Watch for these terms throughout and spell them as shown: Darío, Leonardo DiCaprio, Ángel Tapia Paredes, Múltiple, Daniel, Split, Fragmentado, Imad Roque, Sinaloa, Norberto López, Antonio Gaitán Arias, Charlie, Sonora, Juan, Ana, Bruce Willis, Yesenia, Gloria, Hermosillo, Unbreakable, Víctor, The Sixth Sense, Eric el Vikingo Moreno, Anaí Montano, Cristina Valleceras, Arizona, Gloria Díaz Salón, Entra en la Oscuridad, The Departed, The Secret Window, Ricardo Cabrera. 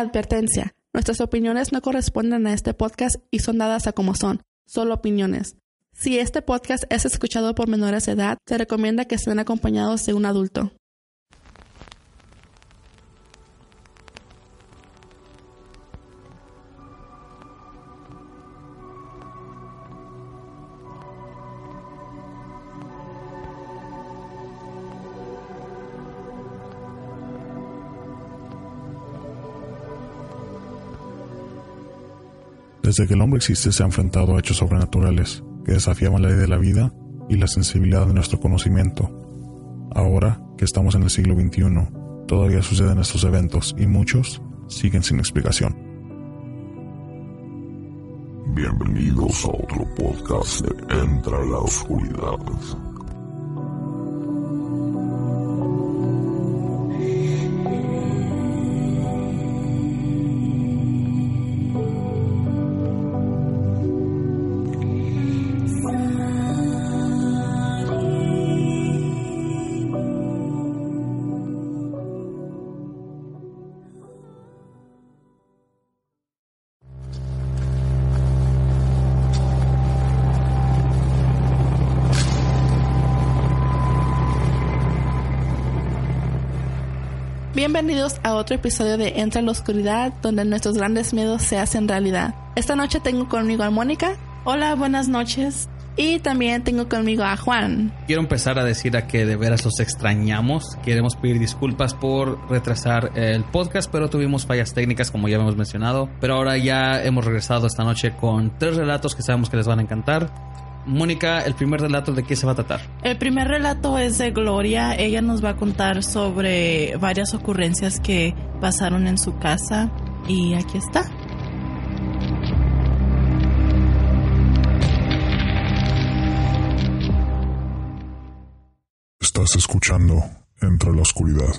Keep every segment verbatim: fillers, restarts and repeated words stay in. Advertencia. Nuestras opiniones no corresponden a este podcast y son dadas a como son, solo opiniones. Si este podcast es escuchado por menores de edad, se recomienda que estén acompañados de un adulto. Desde que el hombre existe se ha enfrentado a hechos sobrenaturales que desafiaban la ley de la vida y la sensibilidad de nuestro conocimiento. Ahora que estamos en el siglo veintiuno, todavía suceden estos eventos y muchos siguen sin explicación. Bienvenidos a otro podcast de Entra en la Oscuridad. Bienvenidos a otro episodio de Entra en la Oscuridad, donde nuestros grandes miedos se hacen realidad. Esta noche tengo conmigo a Mónica. Hola, buenas noches. Y también tengo conmigo a Juan. Quiero empezar a decir a que de veras los extrañamos. Queremos pedir disculpas por retrasar el podcast, pero tuvimos fallas técnicas como ya hemos mencionado. Pero ahora ya hemos regresado esta noche con tres relatos que sabemos que les van a encantar. Mónica, ¿el primer relato de qué se va a tratar? El primer relato es de Gloria. Ella nos va a contar sobre varias ocurrencias que pasaron en su casa. Y aquí está. Estás escuchando Entra la Oscuridad.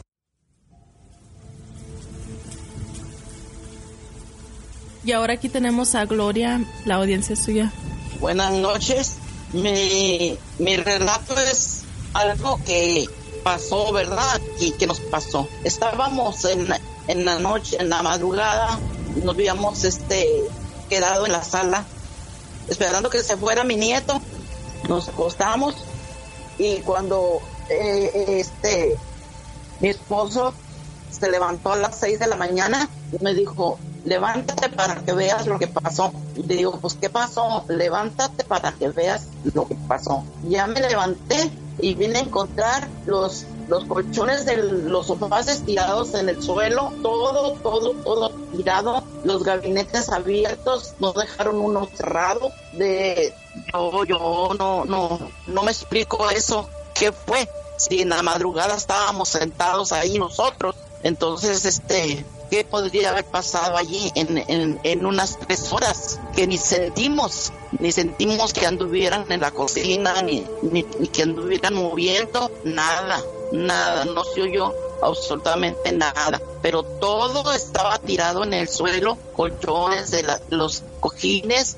Y ahora aquí tenemos a Gloria. La audiencia es suya. Buenas noches. Mi, mi relato es algo que pasó, ¿verdad? Y que nos pasó. Estábamos en, en la noche, en la madrugada, nos habíamos este, quedado en la sala, esperando que se fuera mi nieto. Nos acostamos y cuando eh, este, mi esposo se levantó a las seis de la mañana, me dijo: levántate para que veas lo que pasó. Le digo, pues, ¿qué pasó? Levántate para que veas lo que pasó. Ya me levanté y vine a encontrar los, los colchones de los sofás estirados en el suelo, todo, todo, todo tirado, los gabinetes abiertos, nos dejaron uno cerrado. De, yo, yo no, no, no me explico eso. ¿Qué fue? Si en la madrugada estábamos sentados ahí nosotros, entonces, este... ¿qué podría haber pasado allí en, en, en unas tres horas? Que ni sentimos, ni sentimos que anduvieran en la cocina, ni, ni, ni que anduvieran moviendo, nada, nada, no se oyó absolutamente nada. Pero todo estaba tirado en el suelo, colchones, de la, los cojines,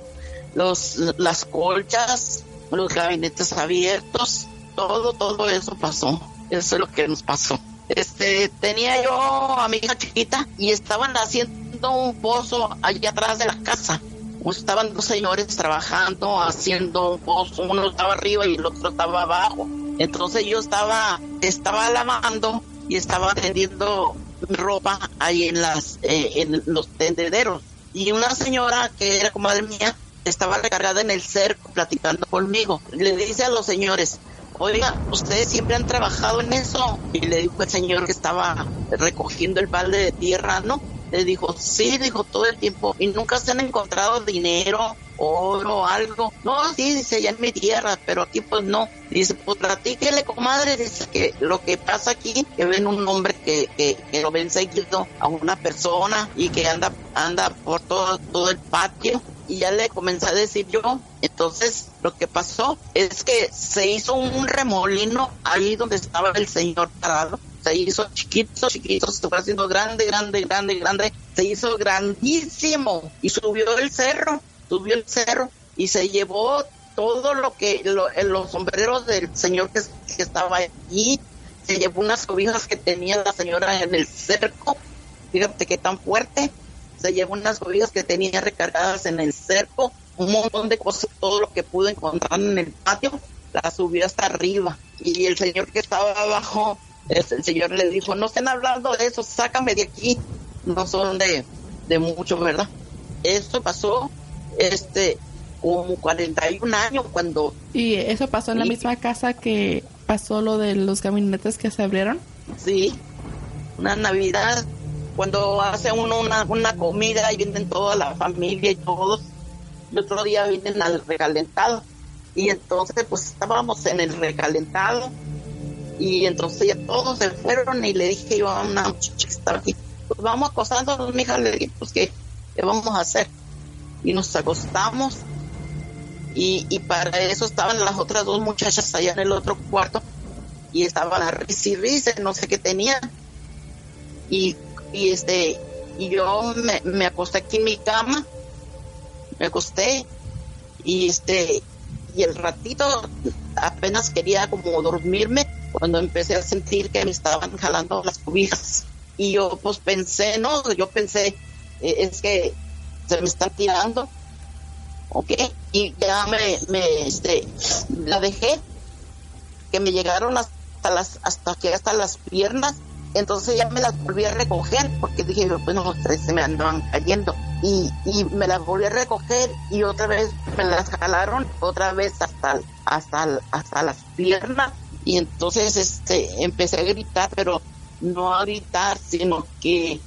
los, las colchas, los gabinetes abiertos, todo, todo eso pasó. Eso es lo que nos pasó. Este, tenía yo a mi hija chiquita y estaban haciendo un pozo allá atrás de la casa. Estaban dos señores trabajando, haciendo un pozo. Uno estaba arriba y el otro estaba abajo. Entonces yo estaba, estaba lavando y estaba tendiendo ropa ahí en, las, eh, en los tendederos. Y una señora que era comadre mía estaba recargada en el cerco platicando conmigo. Le dice a los señores: oiga, ¿ustedes siempre han trabajado en eso? Y le dijo el señor que estaba recogiendo el balde de tierra, ¿no? Le dijo, sí, dijo, todo el tiempo. ¿Y nunca se han encontrado dinero, oro, algo? No, sí, dice, ya en mi tierra, pero aquí pues no. Dice, pues platíquele, comadre, dice que lo que pasa aquí, que ven un hombre que, que, que lo ven seguido a una persona y que anda, anda por todo, todo el patio. Y ya le comencé a decir yo. Entonces, lo que pasó es que se hizo un remolino ahí donde estaba el señor parado. Se hizo chiquito, chiquito, se fue haciendo grande, grande, grande, grande. Se hizo grandísimo y subió el cerro, subió el cerro y se llevó todo lo que, lo, los sombreros del señor que, que estaba allí. Se llevó unas cobijas que tenía la señora en el cerco. fíjate qué tan fuerte, se llevó unas botellas que tenía recargadas en el cerco, un montón de cosas, todo lo que pudo encontrar en el patio, la subió hasta arriba, y el señor que estaba abajo, el señor le dijo, no estén hablando de eso, sácame de aquí, no son de, de mucho, ¿verdad? Esto pasó, este, como cuarenta y un años cuando... ¿Y eso pasó en la misma casa que pasó lo de los gabinetes que se abrieron? Sí, una Navidad, cuando hace uno una, una comida y vienen toda la familia y todos, el otro día vienen al recalentado, y entonces pues estábamos en el recalentado, y entonces ya todos se fueron, y le dije yo a una muchacha que estaba aquí, pues vamos acostándonos, mija, le dije, pues ¿qué, qué vamos a hacer? Y nos acostamos, y, y para eso estaban las otras dos muchachas allá en el otro cuarto, y estaban a risa y risa, no sé qué tenían, y, y este, y yo me, me acosté aquí en mi cama, me acosté, y este, y el ratito apenas quería como dormirme, cuando empecé a sentir que me estaban jalando las cobijas, y yo pues pensé, no, yo pensé, eh, es que se me están tirando, ok, y ya me, me este, la dejé, que me llegaron hasta las, hasta que hasta las piernas, entonces ya me las volví a recoger, porque dije, bueno, se me andaban cayendo, y, y me las volví a recoger, y otra vez me las jalaron, otra vez hasta, hasta, hasta las piernas, y entonces este empecé a gritar, pero no a gritar, sino que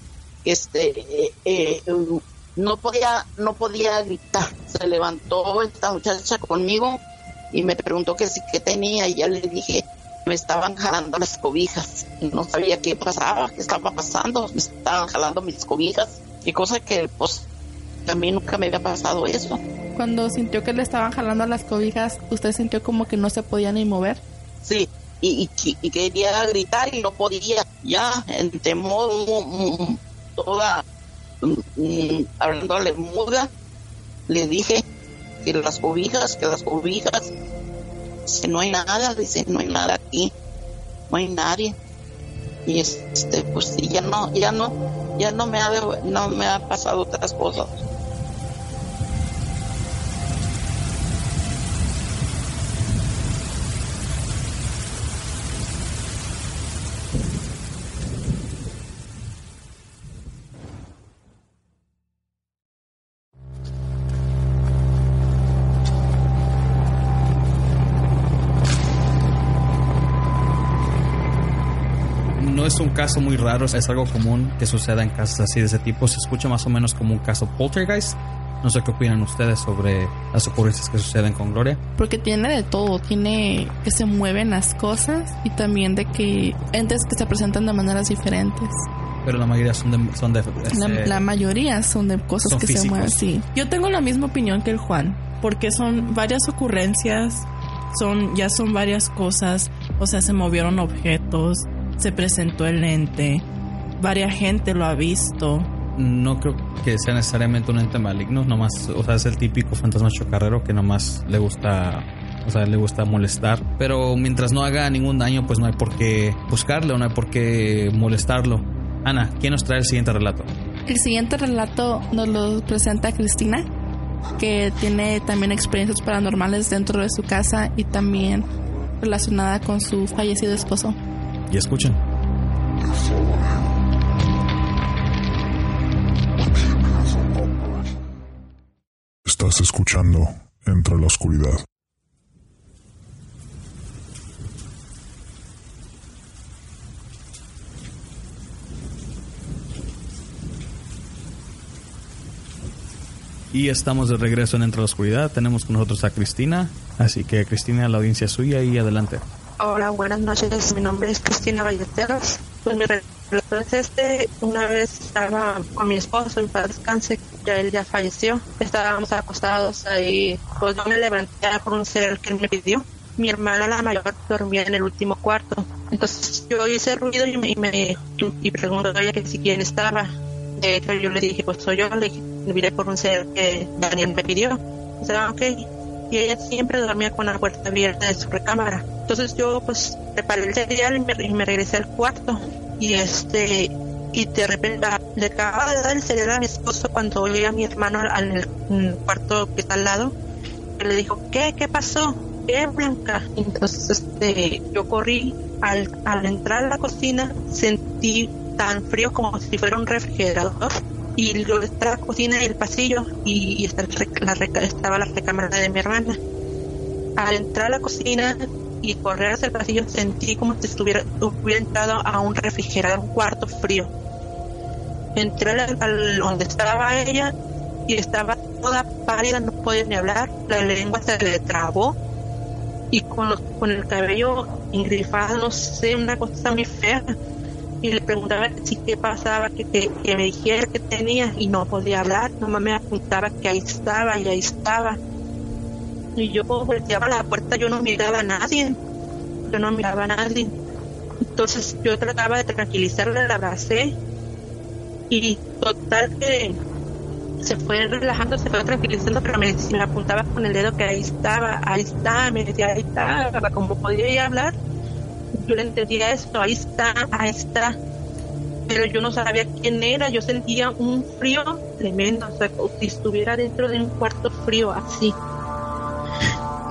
este eh, eh, no podía no podía gritar. Se levantó esta muchacha conmigo y me preguntó que sí, que tenía, y ya le dije, me estaban jalando las cobijas, no sabía qué pasaba, qué estaba pasando, me estaban jalando mis cobijas, y cosa que pues a mí nunca me había pasado eso. Cuando sintió que le estaban jalando las cobijas, ¿usted sintió como que no se podía ni mover? Sí, y, y, y quería gritar y no podía, ya, en temor, toda, hablándole muda, le dije que las cobijas, que las cobijas, dice, no hay nada, dice, no hay nada aquí, no hay nadie, y este, pues ya no, ya no, ya no me ha, no me ha pasado otras cosas. Es un caso muy raro, es algo común que suceda en casos así de ese tipo, se escucha más o menos como un caso poltergeist. No sé qué opinan ustedes sobre las ocurrencias que suceden con Gloria. Porque tiene de todo, tiene que se mueven las cosas y también de que entes que se presentan de maneras diferentes. Pero la mayoría son de... Son de ese, la, la mayoría son de cosas son que físicos. Se mueven, sí. Yo tengo la misma opinión que el Juan, porque son varias ocurrencias, son ya son varias cosas, o sea, se movieron objetos, se presentó el ente, varias gente lo ha visto. No creo que sea necesariamente un ente maligno, nomás, o sea, es el típico fantasma chocarrero que nomás le gusta, o sea, le gusta molestar, pero mientras no haga ningún daño, pues no hay por qué buscarlo, no hay por qué molestarlo. Ana, ¿quién nos trae el siguiente relato? El siguiente relato nos lo presenta Cristina, que tiene también experiencias paranormales dentro de su casa y también relacionada con su fallecido esposo. Y escuchen. Estás escuchando Entra en la Oscuridad. Y estamos de regreso en Entra en la Oscuridad. Tenemos con nosotros a Cristina. Así que, Cristina, la audiencia es suya y adelante. Hola, buenas noches, mi nombre es Cristina Valleceras. Pues mi relato es este, una vez estaba con mi esposo en paz descanse, ya él ya falleció, estábamos acostados ahí, pues yo me levanté a pronunciar el que él me pidió. Mi hermana la mayor dormía en el último cuarto, entonces yo hice ruido y me, me y preguntó a ella que si quién estaba. De hecho yo le dije, pues soy yo, le dije, miré por un ser que Daniel me pidió, o sea, ok. Y ella siempre dormía con la puerta abierta de su recámara. Entonces yo pues preparé el cereal y me, y me regresé al cuarto. Y este y de repente le acababa de dar el celular a mi esposo cuando oía a mi hermano en el cuarto que está al lado. Le dijo, ¿qué? ¿Qué pasó? ¿Qué, Blanca? Entonces este, yo corrí, al, al entrar a la cocina sentí tan frío como si fuera un refrigerador, y luego está la cocina y el pasillo, y, y está la reca, estaba la recámara de mi hermana. Al entrar a la cocina y correr hacia el pasillo sentí como si estuviera, hubiera entrado a un refrigerador, un cuarto frío. Entré al, al donde estaba ella y estaba toda pálida, no podía ni hablar, la lengua se le trabó, y con, los, con el cabello engrifado, no sé, una cosa muy fea. Y le preguntaba si qué pasaba, que, que, que me dijera que tenía, y no podía hablar. Mamá me apuntaba que ahí estaba y ahí estaba, y yo volteaba a la puerta, yo no miraba a nadie, yo no miraba a nadie. Entonces yo trataba de tranquilizarla, la abracé, y total que se fue relajando, se fue tranquilizando, pero me, me apuntaba con el dedo que ahí estaba, ahí está, me decía ahí está, como podía hablar. Yo le entendía esto, ahí está, ahí está, pero yo no sabía quién era. Yo sentía un frío tremendo, o sea, como si estuviera dentro de un cuarto frío, así.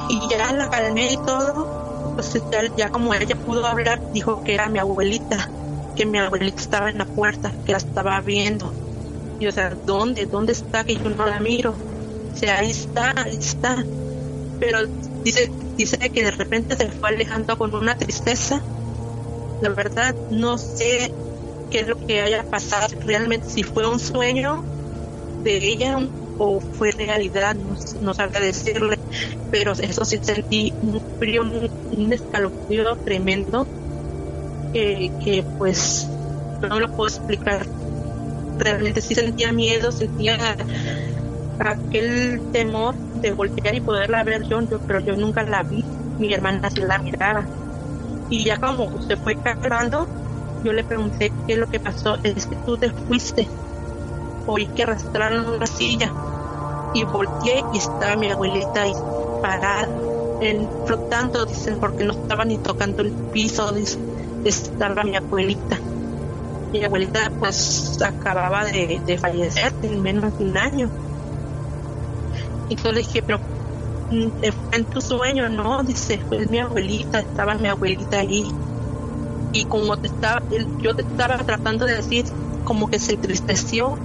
Y ya la calmé y todo, pues ya, ya como ella pudo hablar, dijo que era mi abuelita, que mi abuelita estaba en la puerta, que la estaba viendo. Y o sea, ¿dónde? ¿Dónde está? Que yo no la miro. O sea, ahí está, ahí está. Pero dice... Dice que de repente se fue alejando con una tristeza. La verdad no sé qué es lo que haya pasado realmente, si fue un sueño de ella o fue realidad, no, no sabría decirle, pero eso sí sentí un frío, un, un escalofrío tremendo que, que pues no lo puedo explicar. Realmente sí sentía miedo, sentía aquel temor de voltear y poderla ver yo, yo, pero yo nunca la vi, mi hermana se la miraba. Y ya como se fue cargando, yo le pregunté qué es lo que pasó. Es que tú te fuiste, oí que arrastraron una silla, y volteé y estaba mi abuelita ahí parada, en, flotando, dicen, porque no estaba ni tocando el piso, dicen, estaba mi abuelita. Mi abuelita pues acababa de, de fallecer en menos de un año. Entonces le dije, pero en tu sueño, no, dice, pues mi abuelita, estaba mi abuelita ahí. Y como te estaba, yo te estaba tratando de decir, como que se entristeció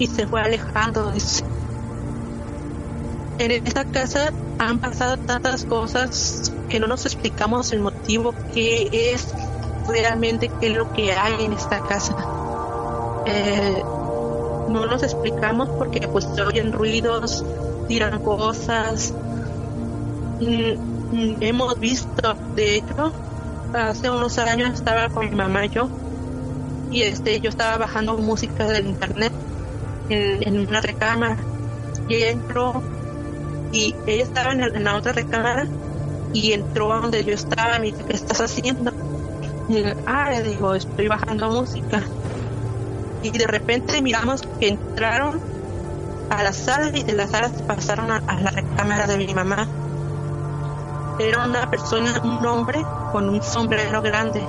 y se fue alejando, dice. En esta casa han pasado tantas cosas que no nos explicamos el motivo, qué es realmente, qué es lo que hay en esta casa. Eh, no nos explicamos porque pues se oyen ruidos, tiran cosas. Mm, mm, hemos visto, de hecho, hace unos años estaba con mi mamá y yo, y este, yo estaba bajando música del internet en, en una recámara, y ella entró, y ella estaba en, el, en la otra recámara, y entró a donde yo estaba, y me dice, ¿qué estás haciendo? Y yo, ah, le digo, estoy bajando música. Y de repente miramos que entraron a la sala, y de la sala pasaron a, a la recámara de mi mamá. Era una persona, un hombre con un sombrero grande,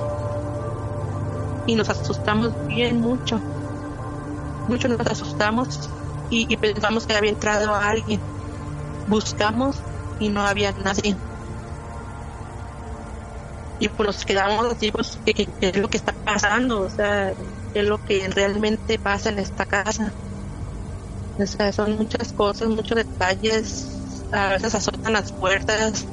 y nos asustamos bien mucho, mucho nos asustamos, y, y pensamos que había entrado a alguien. Buscamos y no había nadie, y pues nos quedamos así, pues, ¿qué, qué, qué es lo que está pasando? O sea, es lo que realmente pasa en esta casa. O sea, son muchas cosas, muchos detalles, a veces azotan las puertas.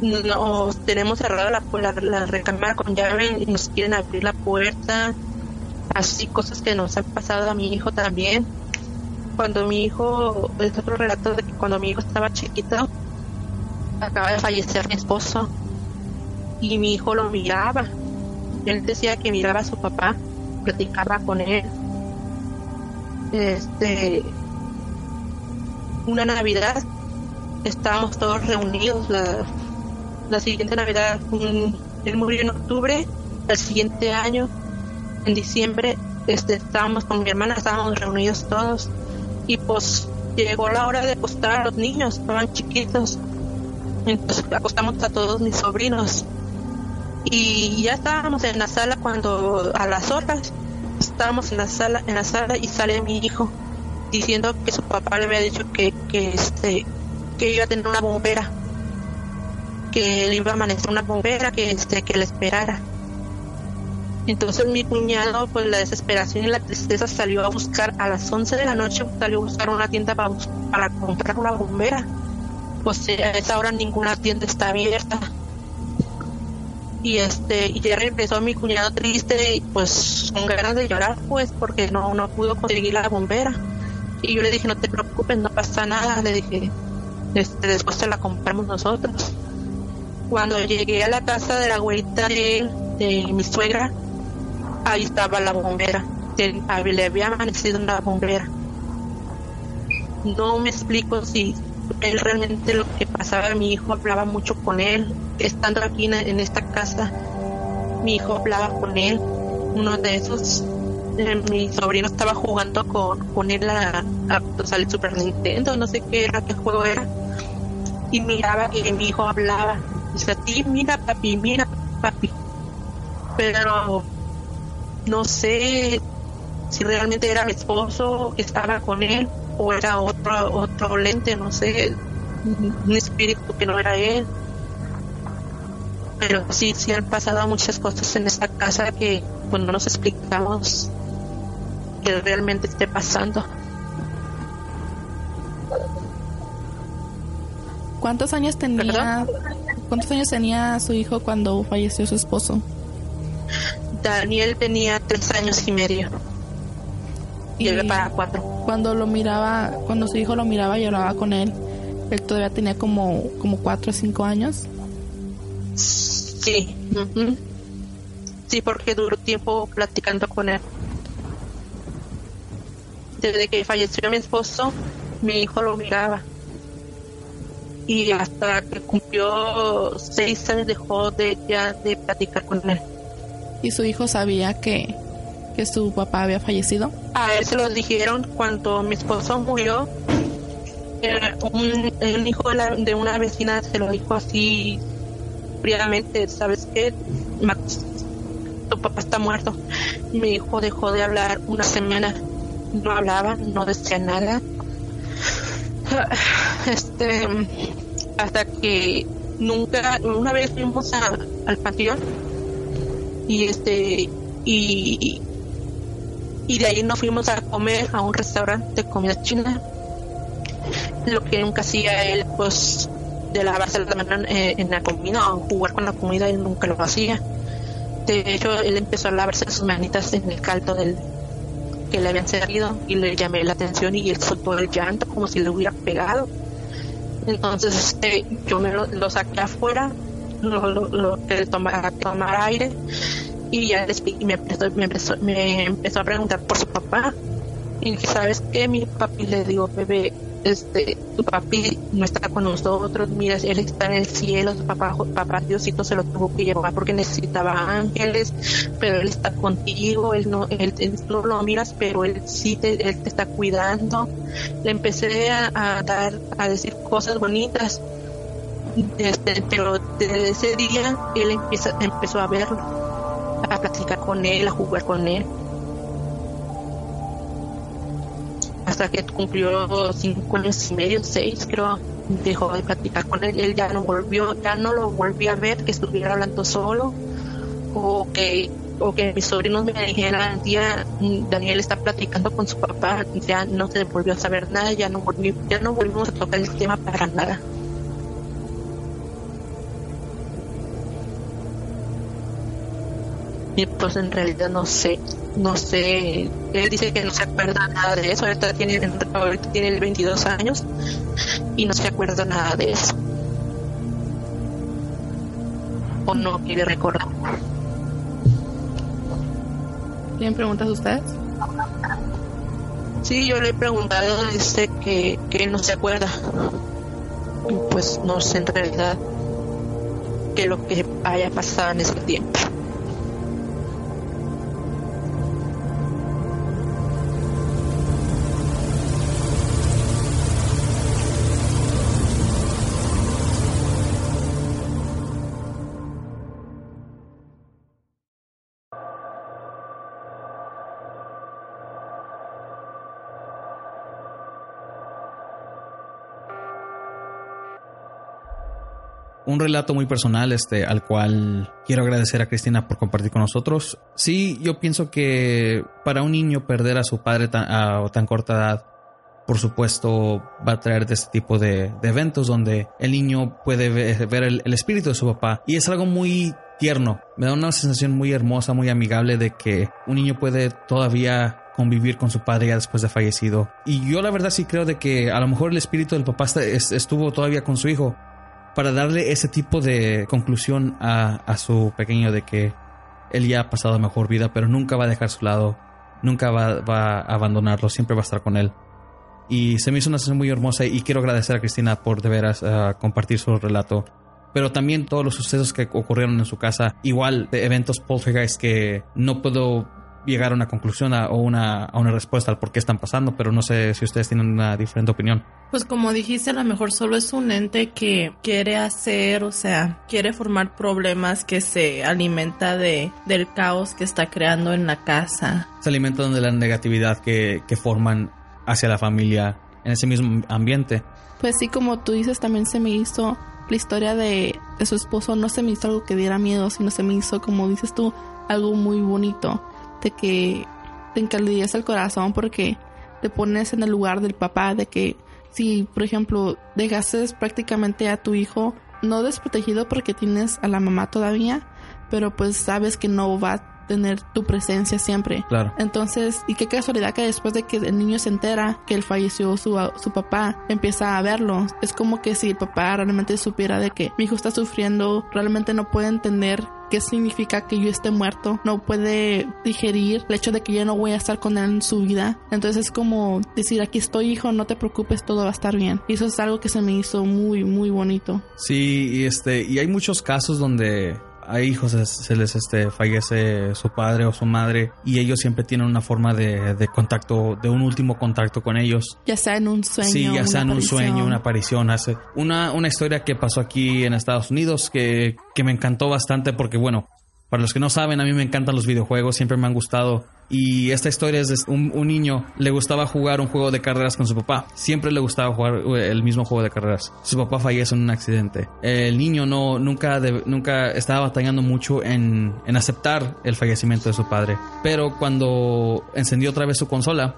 No, tenemos cerrada la, la, la recámara con llave y nos quieren abrir la puerta. Así cosas que nos han pasado a mi hijo también. Cuando mi hijo, es otro relato de que cuando mi hijo estaba chiquito, acaba de fallecer mi esposo. Y mi hijo lo miraba. Él decía que miraba a su papá, platicaba con él. Este, una Navidad estábamos todos reunidos. La, la siguiente Navidad, un, él murió en octubre. El siguiente año, en diciembre, este, estábamos con mi hermana, estábamos reunidos todos. Y pues llegó la hora de acostar a los niños, estaban chiquitos. Entonces acostamos a todos mis sobrinos. y ya estábamos en la sala cuando a las horas estábamos en la sala en la sala y sale mi hijo diciendo que su papá le había dicho que que este que iba a tener una bombera, que le iba a amanecer una bombera, que este que le esperara. Entonces mi cuñado, pues la desesperación y la tristeza, salió a buscar a las once de la noche, salió a buscar una tienda para, para comprar una bombera. Pues a esa hora ninguna tienda está abierta. Y este y ya regresó mi cuñado triste y pues con ganas de llorar, pues porque no, no pudo conseguir la bombera. Y yo le dije, no te preocupes, no pasa nada, le dije, este, después se la compramos nosotros. Cuando llegué a la casa de la abuelita de, de mi suegra, ahí estaba la bombera, le había amanecido una bombera. No me explico si él realmente lo que pasaba. Mi hijo hablaba mucho con él, estando aquí en, en esta casa, mi hijo hablaba con él. Uno de esos, eh, mi sobrino estaba jugando con, con él a, a, pues, al Super Nintendo, no sé qué era, qué juego era, y miraba que mi hijo hablaba, dice, a ti, mira papi, mira papi, pero no sé si realmente era mi esposo que estaba con él o era otro otro lente, no sé, un espíritu que no era él. Pero sí, sí han pasado muchas cosas en esta casa que pues no nos explicamos que realmente esté pasando. ¿Cuántos años tenía? ¿Perdón? ¿Cuántos años tenía su hijo cuando falleció su esposo? Daniel tenía tres años y medio. Y él para cuatro. Cuando lo miraba, cuando su hijo lo miraba y lloraba con él, él todavía tenía como, como cuatro o cinco años. Sí, uh-huh. Sí, porque duró tiempo platicando con él. Desde que falleció mi esposo, mi hijo lo miraba. Y hasta que cumplió seis años dejó de ya de platicar con él. ¿Y su hijo sabía que, que su papá había fallecido? A él se lo dijeron cuando mi esposo murió. Un, un hijo de, la, de una vecina se lo dijo así fríamente, ¿sabes qué, Max? Tu papá está muerto. Mi hijo dejó de hablar una semana. No hablaba, no decía nada. Este, hasta que nunca, una vez fuimos a, al panteón y este y y de ahí nos fuimos a comer a un restaurante de comida china, lo que nunca hacía él, pues de lavarse la mano eh, en la comida o jugar con la comida, él nunca lo hacía. De hecho, él empezó a lavarse sus manitas en el caldo del que le habían servido y le llamé la atención y él soltó el llanto como si le hubiera pegado. Entonces este, yo me lo, lo saqué afuera, lo, lo, lo que tomara, tomar aire, y ya les, y me, empezó, me, empezó, me empezó a preguntar por su papá y dije, ¿sabes qué? Mi papi, le digo, bebé, este, tu papi no está con nosotros, mira, él está en el cielo, tu papá, papá Diosito se lo tuvo que llevar porque necesitaba ángeles, pero él está contigo, él no, él, él no lo miras, pero él sí te, él te está cuidando. Le empecé a, a dar, a decir cosas bonitas, este, pero desde ese día él empieza, empezó a verlo, a platicar con él, a jugar con él. Hasta que cumplió cinco años y medio, seis creo, dejó de platicar con él. Él ya no volvió, ya no lo volví a ver que estuviera hablando solo, o que, o que mis sobrinos me dijeran, tía, Daniel está platicando con su papá. Ya no se volvió a saber nada, ya no volví, ya no volvimos a tocar el tema para nada. Y pues en realidad no sé, no sé, él dice que no se acuerda nada de eso, ahorita tiene, ahorita tiene veintidós años y no se acuerda nada de eso, o no quiere recordar. ¿Tienen preguntas ustedes? Sí, yo le he preguntado, dice que, que él no se acuerda, y pues no sé en realidad qué es lo que haya pasado en ese tiempo. un relato muy personal este, al cual quiero agradecer a Cristina por compartir con nosotros. Sí, yo pienso que para un niño perder a su padre tan, a, a tan corta edad, por supuesto, va a traer de este tipo de, de eventos donde el niño puede ver, ver el, el espíritu de su papá. Y es algo muy tierno. Me da una sensación muy hermosa, muy amigable de que un niño puede todavía convivir con su padre ya después de fallecido. Y yo la verdad sí creo de que a lo mejor el espíritu del papá estuvo todavía con su hijo para darle ese tipo de conclusión a, a su pequeño de que él ya ha pasado mejor vida, pero nunca va a dejar su lado, nunca va, va a abandonarlo, siempre va a estar con él. Y se me hizo una sesión muy hermosa y quiero agradecer a Cristina por de veras uh, compartir su relato. Pero también todos los sucesos que ocurrieron en su casa, igual de eventos poltergeist que no puedo llegar a una conclusión a, o una, a una respuesta al por qué están pasando, pero no sé si ustedes tienen una diferente opinión. Pues como dijiste, a lo mejor solo es un ente que quiere hacer, o sea, quiere formar problemas, que se alimenta de del caos que está creando en la casa. Se alimentan de la negatividad que, que forman hacia la familia en ese mismo ambiente. Pues sí, como tú dices, también se me hizo la historia de, de su esposo, no se me hizo algo que diera miedo, sino se me hizo, como dices tú, algo muy bonito. De que te encalidece el corazón porque te pones en el lugar del papá, de que si, por ejemplo, dejases prácticamente a tu hijo no desprotegido porque tienes a la mamá todavía, pero pues sabes que no va a tener tu presencia siempre. Claro. Entonces, y qué casualidad que después de que el niño se entera que él falleció su, su papá, empieza a verlo. Es como que si el papá realmente supiera de que mi hijo está sufriendo, realmente no puede entender qué significa que yo esté muerto, no puede digerir el hecho de que ya no voy a estar con él en su vida. Entonces es como decir, aquí estoy, hijo, no te preocupes, todo va a estar bien. Y eso es algo que se me hizo muy, muy bonito. Sí, y este, y hay muchos casos donde a hijos se les este, fallece su padre o su madre y ellos siempre tienen una forma de, de contacto, de un último contacto con ellos. Ya sea en un sueño. Sí, ya sea en un sueño, una aparición. Hace una, una historia que pasó aquí en Estados Unidos que, que me encantó bastante porque, bueno, para los que no saben, a mí me encantan los videojuegos, siempre me han gustado. Y esta historia es de un, un niño, le gustaba jugar un juego de carreras con su papá. Siempre le gustaba jugar el mismo juego de carreras. Su papá fallece en un accidente. El niño no nunca, de, nunca estaba batallando mucho en, en aceptar el fallecimiento de su padre. Pero cuando encendió otra vez su consola,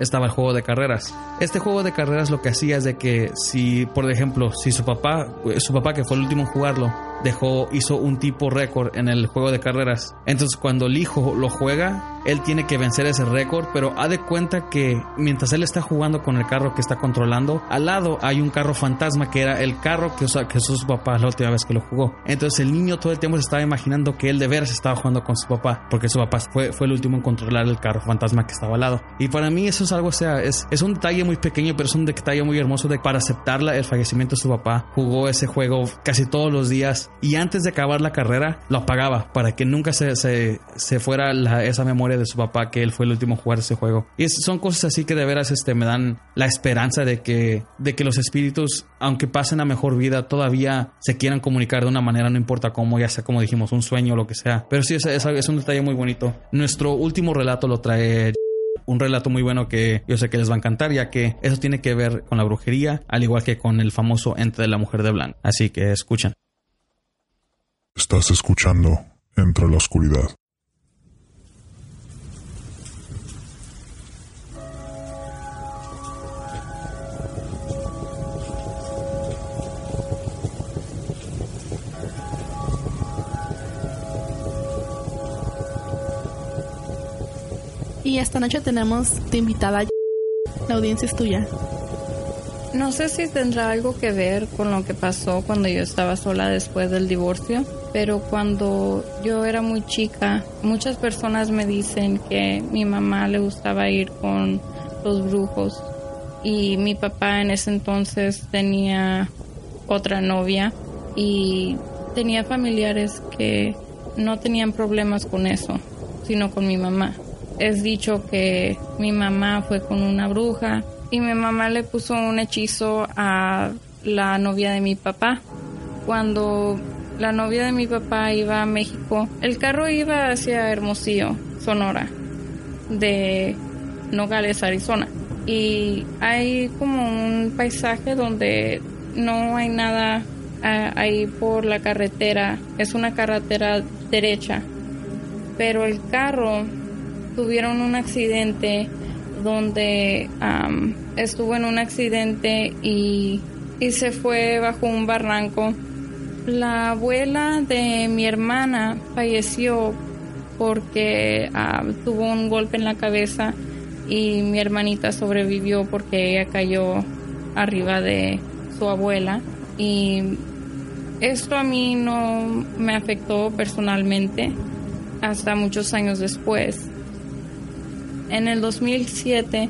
estaba el juego de carreras. Este juego de carreras lo que hacía es de que si, por ejemplo, si su papá, su papá que fue el último en jugarlo, dejó, hizo un tipo récord en el juego de carreras. Entonces cuando el hijo lo juega, él tiene que vencer ese récord, pero haz de cuenta que mientras él está jugando con el carro que está controlando, al lado hay un carro fantasma que era el carro que usó, que usó su papá la última vez que lo jugó. Entonces el niño todo el tiempo se estaba imaginando que él de veras estaba jugando con su papá, porque su papá fue, fue el último en controlar el carro fantasma que estaba al lado. Y para mí eso es algo, o sea, es, es un detalle muy pequeño, pero es un detalle muy hermoso de para aceptar el fallecimiento de su papá. Jugó ese juego casi todos los días y antes de acabar la carrera lo apagaba para que nunca se, se, se fuera la, esa memoria de su papá que él fue el último a jugar ese juego. Y es, son cosas así que de veras este, me dan la esperanza de que, de que los espíritus, aunque pasen a mejor vida, todavía se quieran comunicar de una manera, no importa cómo, ya sea como dijimos, un sueño o lo que sea. Pero sí, es, es, es un detalle muy bonito. Nuestro último relato lo trae un relato muy bueno que yo sé que les va a encantar, ya que eso tiene que ver con la brujería, al igual que con el famoso ente de la mujer de blanco. Así que escuchen. Estás escuchando Entra en la Oscuridad. Y esta noche tenemos de invitada. La audiencia es tuya. No sé si tendrá algo que ver con lo que pasó cuando yo estaba sola después del divorcio, pero cuando yo era muy chica, muchas personas me dicen que mi mamá le gustaba ir con los brujos y mi papá en ese entonces tenía otra novia y tenía familiares que no tenían problemas con eso, sino con mi mamá. Es dicho que mi mamá fue con una bruja y mi mamá le puso un hechizo a la novia de mi papá. Cuando la novia de mi papá iba a México, el carro iba hacia Hermosillo, Sonora, de Nogales, Arizona. Y hay como un paisaje donde no hay nada a, ahí por la carretera. Es una carretera derecha. Pero el carro, tuvieron un accidente donde um, estuvo en un accidente y, y se fue bajo un barranco. La abuela de mi hermana falleció porque uh, tuvo un golpe en la cabeza y mi hermanita sobrevivió porque ella cayó arriba de su abuela. Y esto a mí no me afectó personalmente hasta muchos años después. En el dos mil siete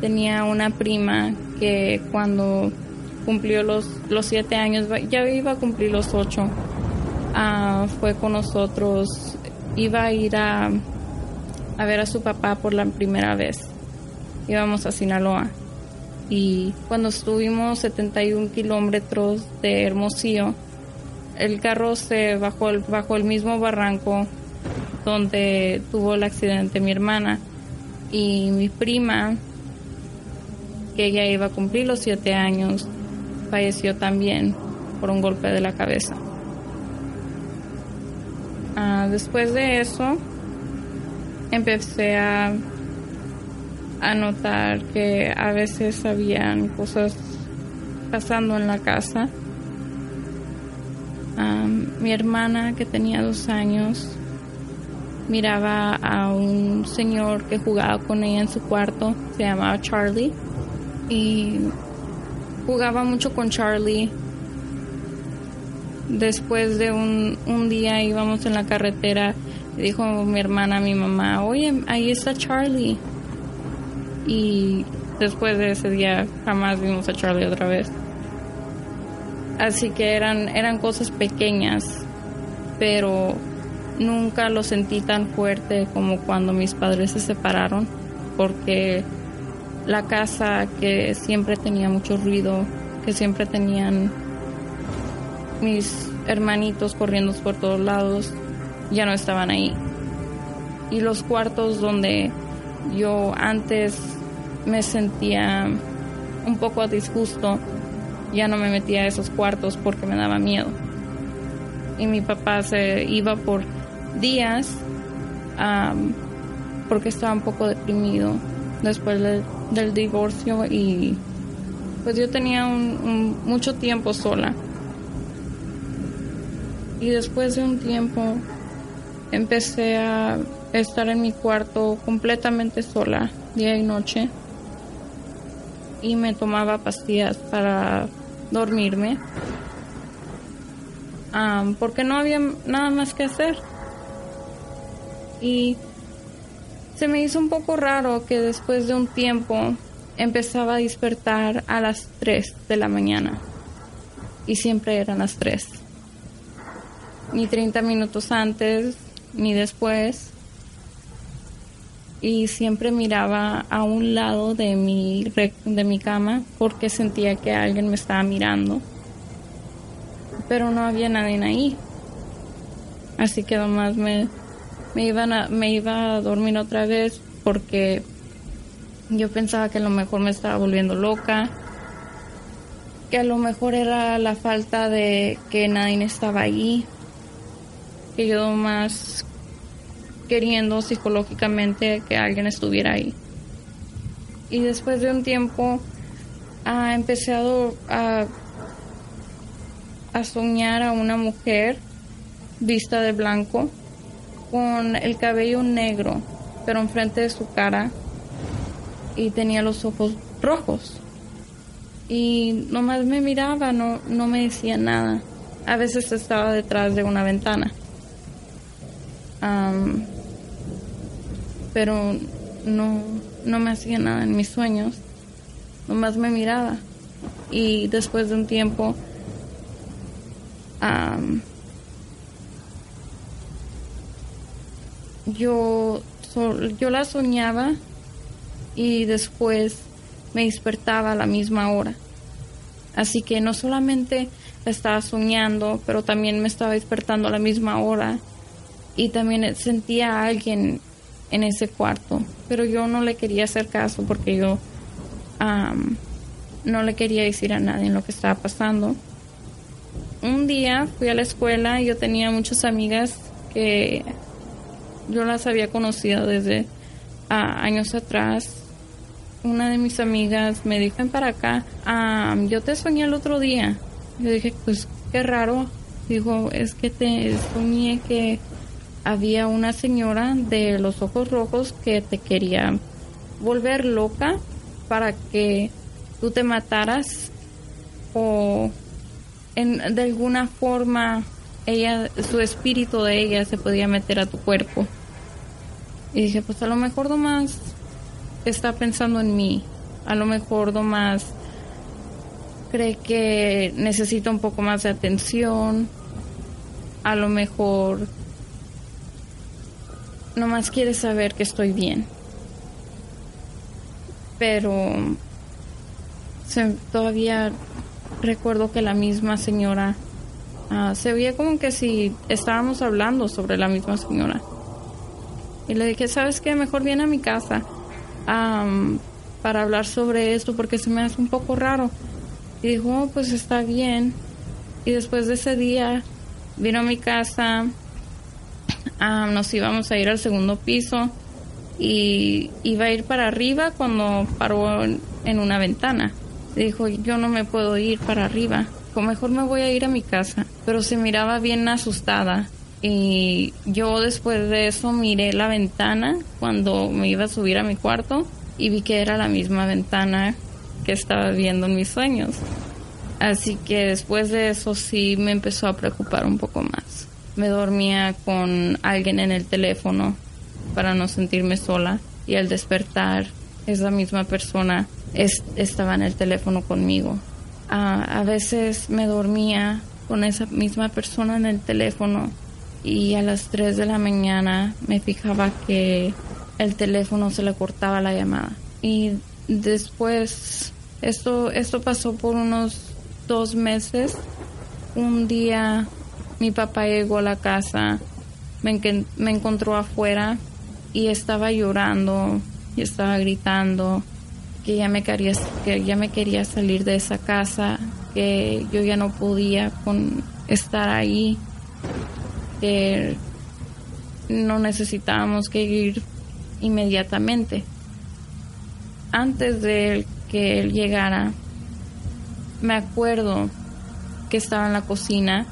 tenía una prima que cuando cumplió los, los siete años, ya iba a cumplir los ocho, uh, fue con nosotros, iba a ir a, a ver a su papá por la primera vez. Íbamos a Sinaloa y cuando estuvimos setenta y un kilómetros de Hermosillo, el carro se bajó el, bajo el mismo barranco donde tuvo el accidente mi hermana. Y mi prima, que ella iba a cumplir los siete años, falleció también por un golpe de la cabeza. Uh, después de eso, empecé a, a notar que a veces habían cosas pasando en la casa. Um, mi hermana, que tenía dos años, miraba a un señor que jugaba con ella en su cuarto, se llamaba Charlie, y jugaba mucho con Charlie. Después de un, un día íbamos en la carretera y dijo mi hermana a mi mamá, oye, ahí está Charlie. Y después de ese día jamás vimos a Charlie otra vez. Así que eran, eran cosas pequeñas, pero nunca lo sentí tan fuerte como cuando mis padres se separaron, porque la casa que siempre tenía mucho ruido, que siempre tenían mis hermanitos corriendo por todos lados, ya no estaban ahí. Y los cuartos donde yo antes me sentía un poco a disgusto, ya no me metía a esos cuartos porque me daba miedo. Y mi papá se iba por días um, porque estaba un poco deprimido después de, del divorcio, y pues yo tenía un, un, mucho tiempo sola. Y después de un tiempo empecé a estar en mi cuarto completamente sola día y noche, y me tomaba pastillas para dormirme um, porque no había nada más que hacer. Y se me hizo un poco raro que después de un tiempo empezaba a despertar a las tres de la mañana. Y siempre eran las tres. Ni treinta minutos antes, ni después. Y siempre miraba a un lado de mi, de mi cama porque sentía que alguien me estaba mirando. Pero no había nadie ahí. Así que nomás me... Me iba, a, me iba a dormir otra vez porque yo pensaba que a lo mejor me estaba volviendo loca, que a lo mejor era la falta de que nadie estaba ahí, que yo más queriendo psicológicamente que alguien estuviera ahí. Y después de un tiempo ah, empecé a, a, a soñar a una mujer vista de blanco, con el cabello negro, pero enfrente de su cara, y tenía los ojos rojos. Y nomás me miraba, no, no me decía nada. A veces estaba detrás de una ventana. Um, pero no, no me hacía nada en mis sueños. Nomás me miraba. Y después de un tiempo... Um, Yo, yo la soñaba y después me despertaba a la misma hora. Así que no solamente la estaba soñando, pero también me estaba despertando a la misma hora. Y también sentía a alguien en ese cuarto. Pero yo no le quería hacer caso porque yo um, no le quería decir a nadie lo que estaba pasando. un día fui a la escuela y yo tenía muchas amigas que yo las había conocido desde uh, años atrás. Una de mis amigas me dijo, ven para acá, um, yo te soñé el otro día. Yo dije, pues qué raro. Dijo, es que te soñé que había una señora de los ojos rojos que te quería volver loca para que tú te mataras o en, de alguna forma ella, su espíritu de ella se podía meter a tu cuerpo. Y dije, pues a lo mejor nomás está pensando en mí, a lo mejor nomás cree que necesita un poco más de atención, a lo mejor nomás quiere saber que estoy bien. Pero se, todavía recuerdo que la misma señora uh, se veía como que si estábamos hablando sobre la misma señora. Y le dije, ¿sabes qué? Mejor viene a mi casa Um, para hablar sobre esto porque se me hace un poco raro. Y dijo, oh, pues está bien. Y después de ese día vino a mi casa, um, nos íbamos a ir al segundo piso y iba a ir para arriba cuando paró en, en una ventana. Dijo, yo no me puedo ir para arriba, o mejor me voy a ir a mi casa. Pero se miraba bien asustada. Y yo después de eso miré la ventana cuando me iba a subir a mi cuarto y vi que era la misma ventana que estaba viendo en mis sueños. Así que después de eso sí me empezó a preocupar un poco más. Me dormía con alguien en el teléfono para no sentirme sola. Y al despertar, esa misma persona es, estaba en el teléfono conmigo. A, a veces me dormía con esa misma persona en el teléfono. Y a las tres de la mañana me fijaba que el teléfono se le cortaba la llamada. Y después, esto, esto pasó por unos dos meses. Un día mi papá llegó a la casa, me, me encontró afuera y estaba llorando y estaba gritando que ya me quería, que ya me quería salir de esa casa, que yo ya no podía con estar ahí, que no necesitábamos que ir inmediatamente. Antes de que él llegara, me acuerdo que estaba en la cocina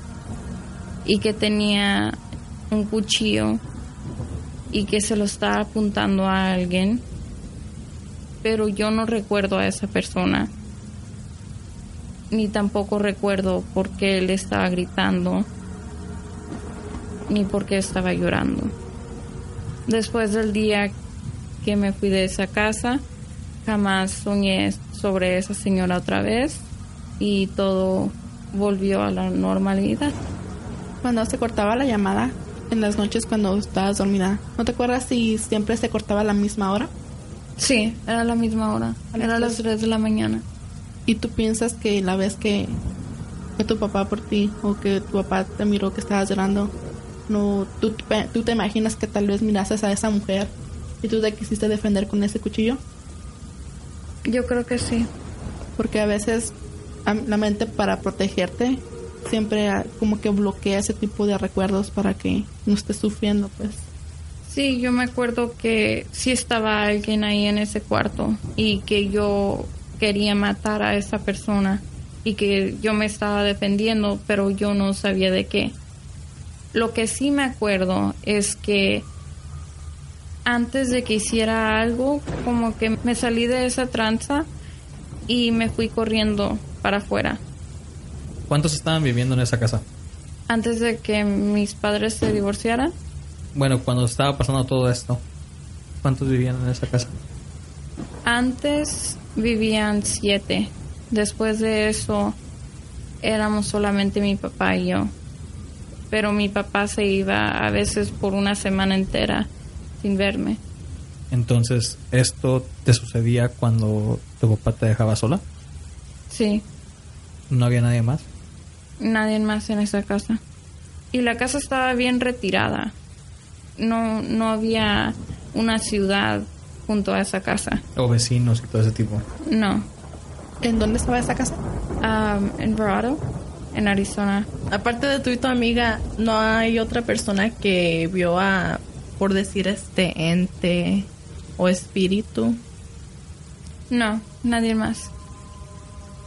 y que tenía un cuchillo y que se lo estaba apuntando a alguien, pero yo no recuerdo a esa persona, ni tampoco recuerdo por qué él estaba gritando ni por qué estaba llorando. Después del día que me fui de esa casa, jamás soñé sobre esa señora otra vez y todo volvió a la normalidad. Cuando se cortaba la llamada en las noches cuando estabas dormida, ¿no te acuerdas si siempre se cortaba a la misma hora? Sí, era la misma hora. Era a las tres de la mañana. ¿Y tú piensas que la vez que, que tu papá por ti o que tu papá te miró que estabas llorando, no, tú, tú te imaginas que tal vez mirases a esa mujer y tú te quisiste defender con ese cuchillo? Yo creo que sí. Porque a veces la mente, para protegerte, siempre como que bloquea ese tipo de recuerdos para que no estés sufriendo, pues. Sí, yo me acuerdo que sí estaba alguien ahí en ese cuarto y que yo quería matar a esa persona y que yo me estaba defendiendo, pero yo no sabía de qué. Lo que sí me acuerdo es que antes de que hiciera algo, como que me salí de esa tranza y me fui corriendo para afuera. ¿Cuántos estaban viviendo en esa casa? Antes de que mis padres se divorciaran. Bueno, cuando estaba pasando todo esto, ¿cuántos vivían en esa casa? Antes vivían siete. Después de eso, éramos solamente mi papá y yo. Pero mi papá se iba a veces por una semana entera sin verme. Entonces, ¿esto te sucedía cuando tu papá te dejaba sola? Sí. ¿No había nadie más? Nadie más en esa casa. Y la casa estaba bien retirada. No, no había una ciudad junto a esa casa. ¿O vecinos y todo ese tipo? No. ¿En dónde estaba esa casa? Um, en Colorado. en Arizona. Aparte de tú y tu amiga, ¿no hay otra persona que vio a, por decir, este ente o espíritu? No, nadie más.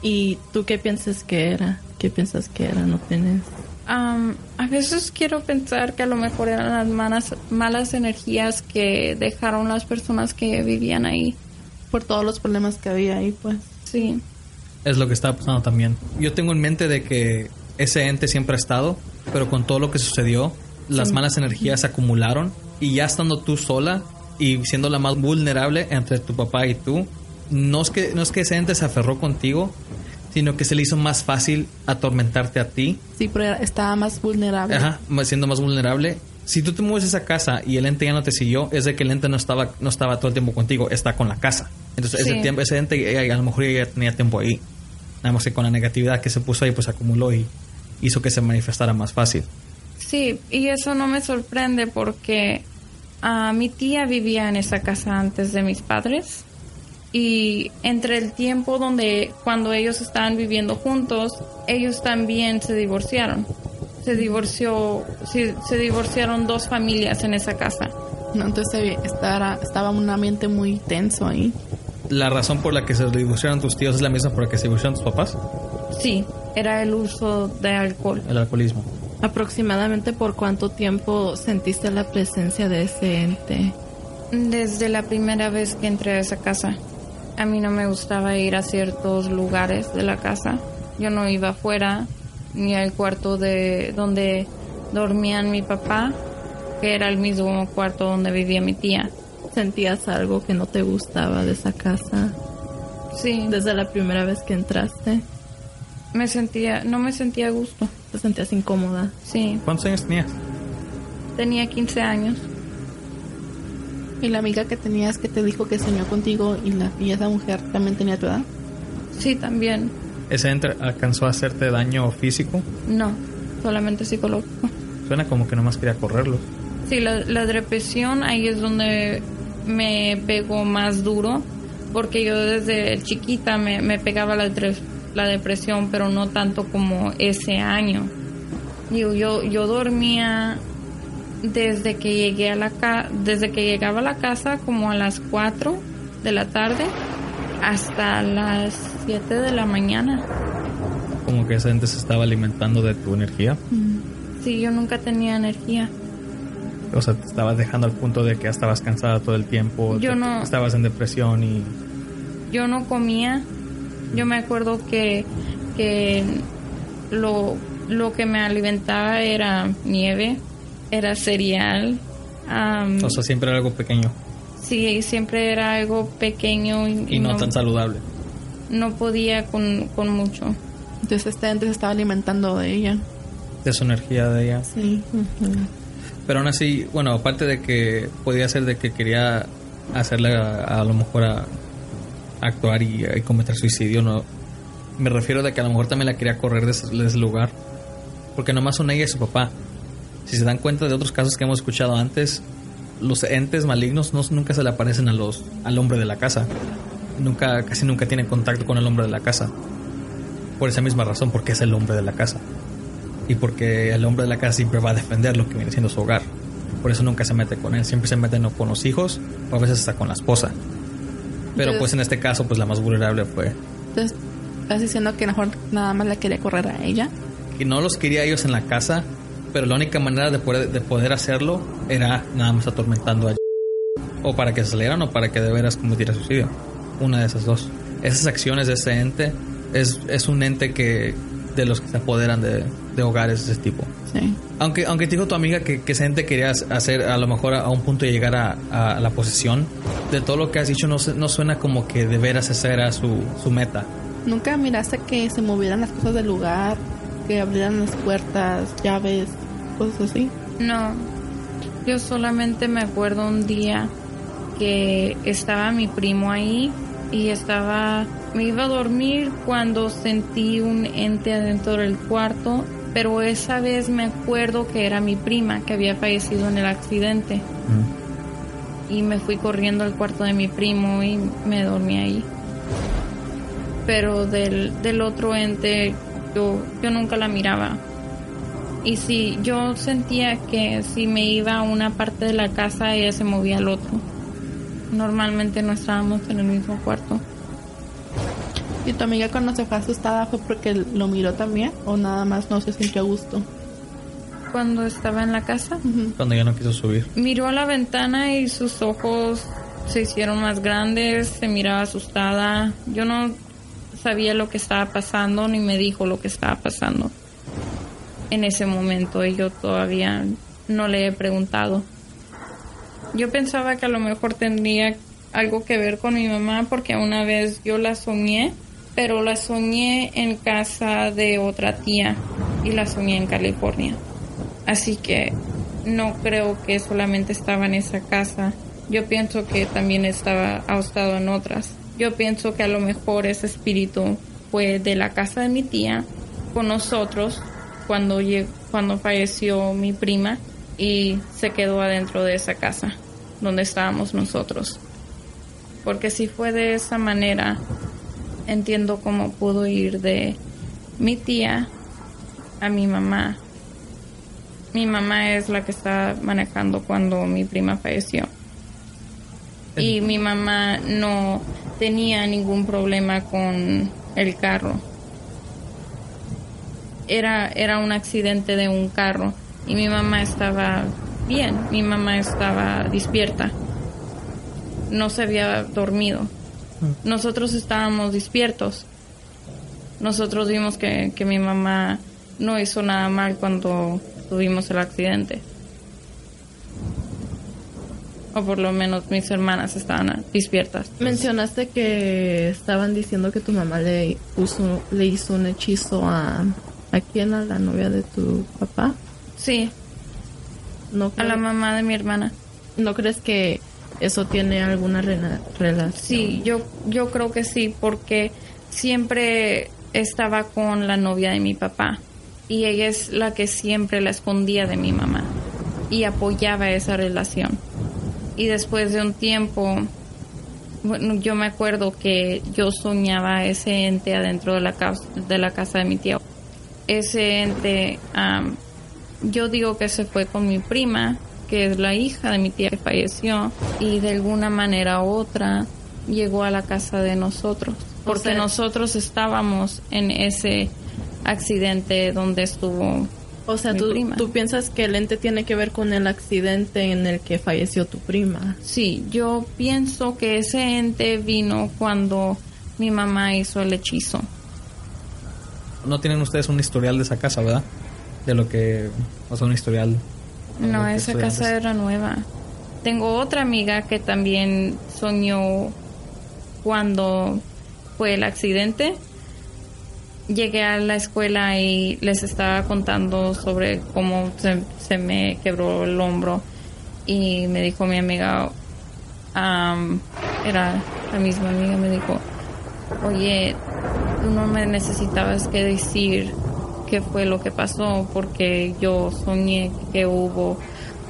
¿Y tú qué piensas que era? ¿Qué piensas que era? ¿No tienes...? Um, a veces quiero pensar que a lo mejor eran las malas, malas energías que dejaron las personas que vivían ahí. Por todos los problemas que había ahí, pues. Sí. Es lo que estaba pasando también. Yo tengo en mente de que ese ente siempre ha estado, pero con todo lo que sucedió, las sí. malas energías se acumularon. Y ya estando tú sola y siendo la más vulnerable entre tu papá y tú, no es que, no es que ese ente se aferró contigo, sino que se le hizo más fácil atormentarte a ti. Sí, pero estaba más vulnerable. Ajá, siendo más vulnerable. Si tú te mueves a esa casa y el ente ya no te siguió, es de que el ente no estaba, no estaba todo el tiempo contigo, está con la casa. Entonces sí. ese, tiempo, ese ente a lo mejor ya tenía tiempo ahí. Nada más que con la negatividad que se puso ahí, pues acumuló y hizo que se manifestara más fácil. Sí, y eso no me sorprende porque uh, mi tía vivía en esa casa antes de mis padres. Y entre el tiempo donde cuando ellos estaban viviendo juntos, ellos también se divorciaron. Se divorció, se, se divorciaron dos familias en esa casa. No, entonces estaba, estaba un ambiente muy tenso ahí. ¿La razón por la que se divorciaron tus tíos es la misma por la que se divorciaron tus papás? Sí, era el uso de alcohol. El alcoholismo. ¿Aproximadamente por cuánto tiempo sentiste la presencia de ese ente? Desde la primera vez que entré a esa casa. A mí no me gustaba ir a ciertos lugares de la casa. Yo no iba afuera, ni al cuarto de donde dormían mi papá, que era el mismo cuarto donde vivía mi tía. ¿Sentías algo que no te gustaba de esa casa? Sí. ¿Desde la primera vez que entraste? Me sentía, no me sentía a gusto. ¿Te sentías incómoda? Sí. ¿Cuántos años tenías? Tenía quince años. ¿Y la amiga que tenías que te dijo que soñó contigo y, la, y esa mujer también tenía tu edad? Sí, también. ¿Ese ente alcanzó a hacerte daño físico? No, solamente psicológico. Suena como que nomás quería correrlo. Sí, la, la depresión ahí es donde me pegó más duro, porque yo desde chiquita me, me pegaba la, la depresión, pero no tanto como ese año. Yo, yo, yo dormía... Desde que llegué a la ca- desde que llegaba a la casa como a las cuatro de la tarde hasta las siete de la mañana. Como que esa gente se estaba alimentando de tu energía. Mm-hmm. Sí, yo nunca tenía energía. O sea, te estabas dejando al punto de que ya estabas cansada todo el tiempo. Yo te, no, estabas en depresión y... Yo no comía. Yo me acuerdo que, que lo, lo que me alimentaba era nieve. Era cereal. Um, o sea, siempre era algo pequeño. Sí, siempre era algo pequeño. Y, y no, no tan saludable. No podía con, con mucho. Entonces este antes estaba alimentando de ella. De su energía de ella. Sí. Uh-huh. Pero aún así, bueno, aparte de que podía ser de que quería hacerle a, a lo mejor a, a actuar y, a, y cometer suicidio, no, me refiero de que a lo mejor también la quería correr de ese, de ese lugar. Porque nomás son ella y su papá. Si se dan cuenta de otros casos que hemos escuchado antes, los entes malignos no, nunca se le aparecen a los, al hombre de la casa. Nunca, casi nunca tienen contacto con el hombre de la casa. Por esa misma razón, porque es el hombre de la casa. Y porque el hombre de la casa siempre va a defender lo que viene siendo su hogar. Por eso nunca se mete con él. Siempre se meten con los hijos o a veces hasta con la esposa. Pero entonces, pues en este caso, pues la más vulnerable fue... Entonces, ¿estás diciendo que mejor nada más la quería correr a ella? Y no los quería ellos en la casa... Pero la única manera de poder, de poder hacerlo era nada más atormentando a... O para que se salieran o para que de veras cometiera suicidio. Una de esas dos. Esas acciones de ese ente es, es un ente que de los que se apoderan de, de hogares de ese tipo. Sí. Aunque, aunque te dijo tu amiga que, que ese ente quería hacer a lo mejor a, a un punto de llegar a, a la posesión, de todo lo que has dicho no, no suena como que de veras esa era su, su meta. ¿Nunca miraste que se movieran las cosas del lugar? Que abrieran las puertas, llaves... cosas así. No, yo solamente me acuerdo un día que estaba mi primo ahí y estaba, me iba a dormir cuando sentí un ente adentro del cuarto, pero esa vez me acuerdo que era mi prima que había fallecido en el accidente. Mm. Y me fui corriendo al cuarto de mi primo y me dormí ahí. Pero del, del otro ente yo, yo nunca la miraba. Y sí, yo sentía que si me iba a una parte de la casa, ella se movía al otro. Normalmente no estábamos en el mismo cuarto. ¿Y tu amiga cuando se fue asustada fue porque lo miró también? ¿O nada más no se sintió a gusto? Cuando estaba en la casa. Uh-huh. Cuando ella no quiso subir. Miró a la ventana y sus ojos se hicieron más grandes, se miraba asustada. Yo no sabía lo que estaba pasando, ni me dijo lo que estaba pasando en ese momento, y yo todavía no le he preguntado. Yo pensaba que a lo mejor tendría algo que ver con mi mamá, porque una vez yo la soñé, pero la soñé en casa de otra tía y la soñé en California. Así que no creo que solamente estaba en esa casa. Yo pienso que también estaba ahostado en otras. Yo pienso que a lo mejor ese espíritu fue de la casa de mi tía con nosotros cuando llegó, cuando falleció mi prima, y se quedó adentro de esa casa donde estábamos nosotros. Porque si fue de esa manera, entiendo cómo pudo ir de mi tía a mi mamá. Mi mamá es la que estaba manejando cuando mi prima falleció. Y mi mamá no tenía ningún problema con el carro. Era, era un accidente de un carro y mi mamá estaba bien, mi mamá estaba despierta, no se había dormido. Nosotros estábamos despiertos, nosotros vimos que, que mi mamá no hizo nada mal cuando tuvimos el accidente, o por lo menos mis hermanas estaban despiertas. Mencionaste que estaban diciendo que tu mamá le, puso, le hizo un hechizo a... ¿A quién? ¿A la novia de tu papá? Sí. ¿No cre- a la mamá de mi hermana. ¿No crees que eso tiene alguna re- relación? Sí, yo, yo creo que sí, porque siempre estaba con la novia de mi papá. Y ella es la que siempre la escondía de mi mamá. Y apoyaba esa relación. Y después de un tiempo, bueno, yo me acuerdo que yo soñaba a ese ente adentro de la, ca- de la casa de mi tía. Ese ente, um, yo digo que se fue con mi prima, que es la hija de mi tía que falleció, y de alguna manera u otra llegó a la casa de nosotros, porque o sea, nosotros estábamos en ese accidente donde estuvo. O sea, mi tú, prima. ¿Tú piensas que el ente tiene que ver con el accidente en el que falleció tu prima? Sí, yo pienso que ese ente vino cuando mi mamá hizo el hechizo. No tienen ustedes un historial de esa casa, ¿verdad? De lo que... O sea, un historial... No, esa casa era nueva. Tengo otra amiga que también soñó cuando fue el accidente. Llegué a la escuela y les estaba contando sobre cómo se, se me quebró el hombro. Y me dijo mi amiga... Um, era la misma amiga, me dijo... Oye... Tú no me necesitabas que decir qué fue lo que pasó, porque yo soñé que hubo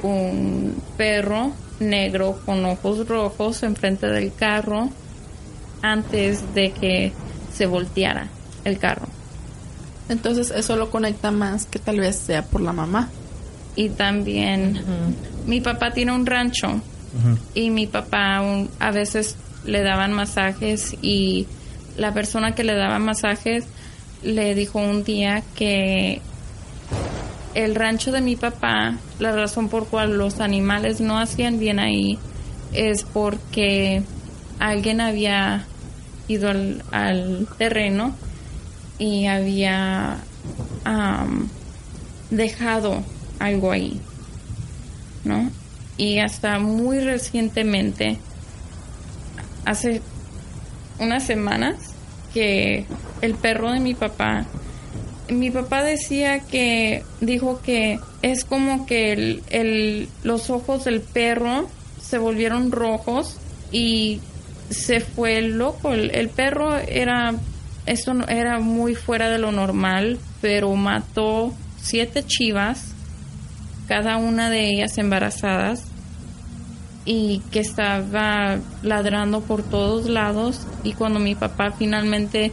un perro negro con ojos rojos enfrente del carro antes de que se volteara el carro. Entonces eso lo conecta más que tal vez sea por la mamá. Y también uh-huh. mi papá tiene un rancho uh-huh. y mi papá un, a veces le daban masajes y... La persona que le daba masajes le dijo un día que el rancho de mi papá, la razón por cual los animales no hacían bien ahí es porque alguien había ido al, al terreno y había um, dejado algo ahí, ¿no? Y hasta muy recientemente, hace... unas semanas que el perro de mi papá, mi papá decía que, dijo que es como que el, el, los ojos del perro se volvieron rojos y se fue loco. El, el perro era, esto era muy fuera de lo normal, pero mató siete chivas, cada una de ellas embarazadas. Y que estaba ladrando por todos lados. Y cuando mi papá finalmente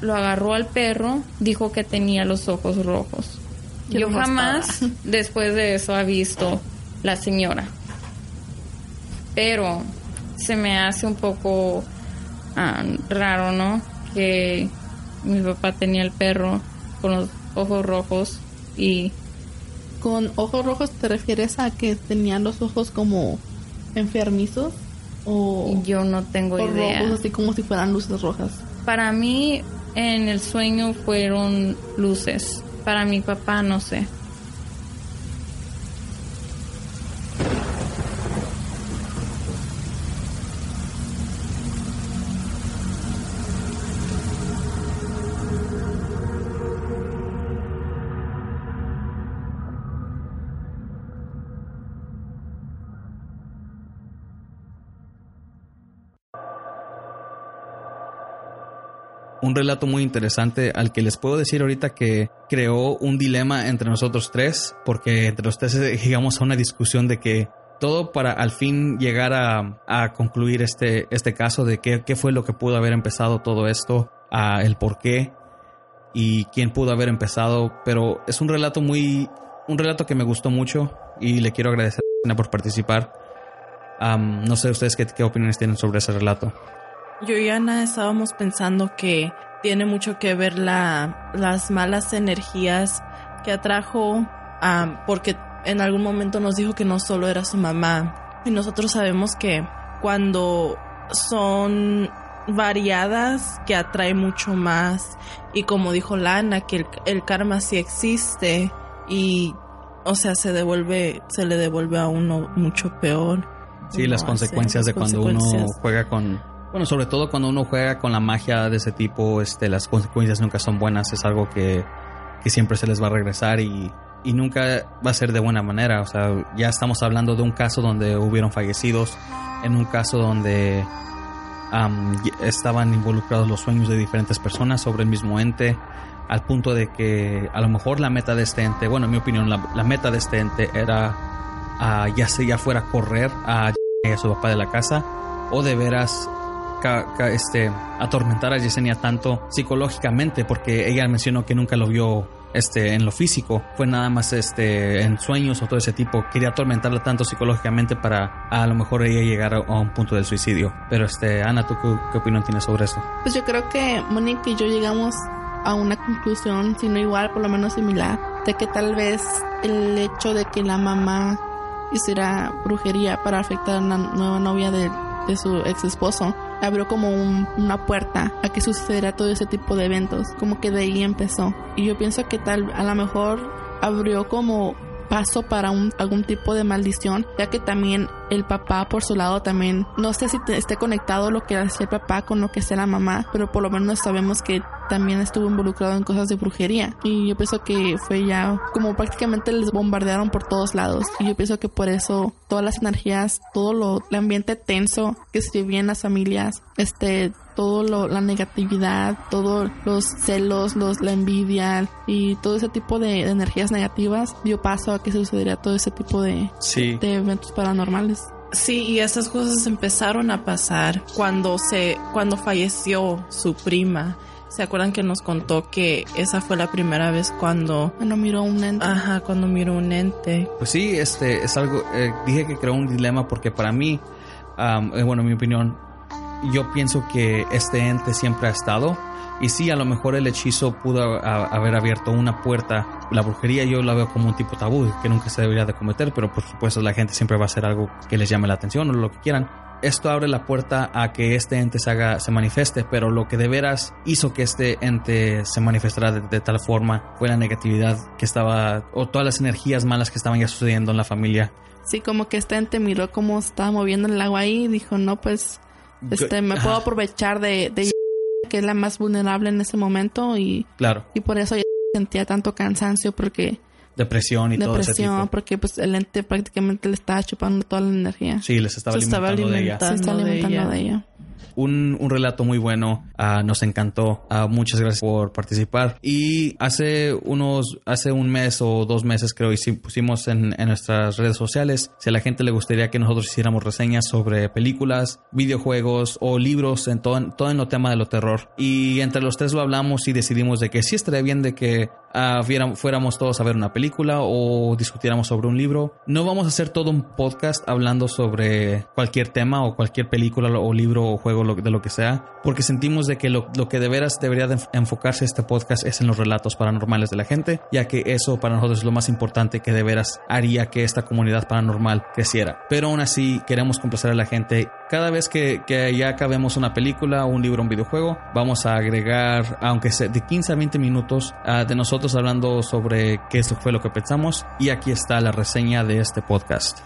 lo agarró al perro, dijo que tenía los ojos rojos. Yo jamás después de eso ha visto la señora. Pero se me hace un poco um, raro, ¿no? Que mi papá tenía el perro con los ojos rojos y... ¿Con ojos rojos te refieres a que tenían los ojos como enfermizos? O yo no tengo idea. Rojos, así como si fueran luces rojas. Para mí, en el sueño fueron luces. Para mi papá, no sé. Un relato muy interesante al que les puedo decir ahorita que creó un dilema entre nosotros tres, porque entre los tres llegamos a una discusión de que todo para al fin llegar a, a concluir este, este caso de qué, qué fue lo que pudo haber empezado todo esto, a el por qué y quién pudo haber empezado. Pero es un relato muy un relato que me gustó mucho y le quiero agradecer a Ana por participar. Um, no sé ustedes qué, qué opiniones tienen sobre ese relato. Yo y Ana estábamos pensando que tiene mucho que ver la, las malas energías que atrajo, um, porque en algún momento nos dijo que no solo era su mamá. Y nosotros sabemos que cuando son variadas, que atrae mucho más. Y como dijo la Ana, que el, el karma sí existe y, o sea, se devuelve, se le devuelve a uno mucho peor. Sí, uno las consecuencias las de cuando consecuencias. uno juega con... Bueno, sobre todo cuando uno juega con la magia de ese tipo, este, las consecuencias nunca son buenas. Es algo que, que siempre se les va a regresar y, y nunca va a ser de buena manera. O sea, ya estamos hablando de un caso donde hubieron fallecidos, en un caso donde um, estaban involucrados los sueños de diferentes personas sobre el mismo ente, al punto de que a lo mejor la meta de este ente, bueno, en mi opinión, la, la meta de este ente era uh, ya, se, ya fuera a correr a, a su papá de la casa, o de veras... Este, atormentar a Yesenia tanto psicológicamente, porque ella mencionó que nunca lo vio este, en lo físico, fue nada más este, en sueños o todo ese tipo. Quería atormentarla tanto psicológicamente para a lo mejor ella llegar a, a un punto del suicidio. Pero este, Ana, ¿tú qué, qué opinión tienes sobre eso? Pues yo creo que Mónica y yo llegamos a una conclusión, si no igual, por lo menos similar, de que tal vez el hecho de que la mamá hiciera brujería para afectar a la nueva novia de, de su ex esposo abrió como un, una puerta a que sucediera todo ese tipo de eventos, como que de ahí empezó. Y yo pienso que tal, a lo mejor abrió como paso para un, algún tipo de maldición, ya que también el papá por su lado también, no sé si te, esté conectado lo que hace el papá con lo que hace la mamá, pero por lo menos sabemos que también estuvo involucrado en cosas de brujería. Y yo pienso que fue ya como prácticamente les bombardearon por todos lados. Y yo pienso que por eso todas las energías, todo lo, el ambiente tenso que se vivía en las familias, este, todo lo, la negatividad, todos los celos, los, la envidia y todo ese tipo de, de energías negativas dio paso a que sucediera todo ese tipo de, sí. de eventos paranormales. Sí, y esas cosas empezaron a pasar cuando se, cuando falleció su prima. ¿Se acuerdan que nos contó que esa fue la primera vez cuando... Cuando miró un ente. Ajá, cuando miró un ente. Pues sí, este es algo... Eh, dije que creó un dilema porque para mí... Um, eh, bueno, en mi opinión... Yo pienso que este ente siempre ha estado. Y sí, a lo mejor el hechizo pudo a, haber abierto una puerta. La brujería yo la veo como un tipo tabú que nunca se debería de cometer. Pero por supuesto la gente siempre va a hacer algo que les llame la atención o lo que quieran. Esto abre la puerta a que este ente se haga, se manifieste, pero lo que de veras hizo que este ente se manifestara de, de tal forma fue la negatividad que estaba, o todas las energías malas que estaban ya sucediendo en la familia. Sí, como que este ente miró cómo estaba moviendo el agua ahí y dijo, no, pues, este, me puedo aprovechar de, de que es la más vulnerable en ese momento y, claro. y por eso sentía tanto cansancio porque... Depresión y Depresión, todo ese tipo. Porque pues el ente prácticamente le estaba chupando toda la energía. Sí, les estaba, se alimentando, estaba alimentando de ella. Se estaba alimentando de ella. de ella. un, un relato muy bueno. Uh, nos encantó. Uh, muchas gracias por participar. Y hace unos, hace un mes o dos meses, creo, y pusimos en, en nuestras redes sociales si a la gente le gustaría que nosotros hiciéramos reseñas sobre películas, videojuegos o libros, en todo, todo en lo tema de lo terror. Y entre los tres lo hablamos y decidimos de que sí estaría bien de que Uh, fuéramos, fuéramos todos a ver una película o discutiéramos sobre un libro. No vamos a hacer todo un podcast hablando sobre cualquier tema o cualquier película o libro o juego, lo, de lo que sea, porque sentimos de que lo, lo que de veras debería de enfocarse este podcast es en los relatos paranormales de la gente, ya que eso para nosotros es lo más importante, que de veras haría que esta comunidad paranormal creciera. Pero aún así queremos complacer a la gente. Cada vez que, que ya acabemos una película, un libro, un videojuego, vamos a agregar, aunque sea de quince a veinte minutos, uh, de nosotros hablando sobre qué fue lo que pensamos, y aquí está la reseña de este podcast.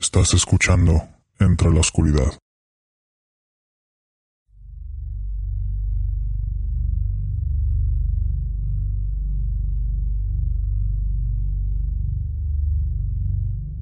Estás escuchando Entra en la Oscuridad.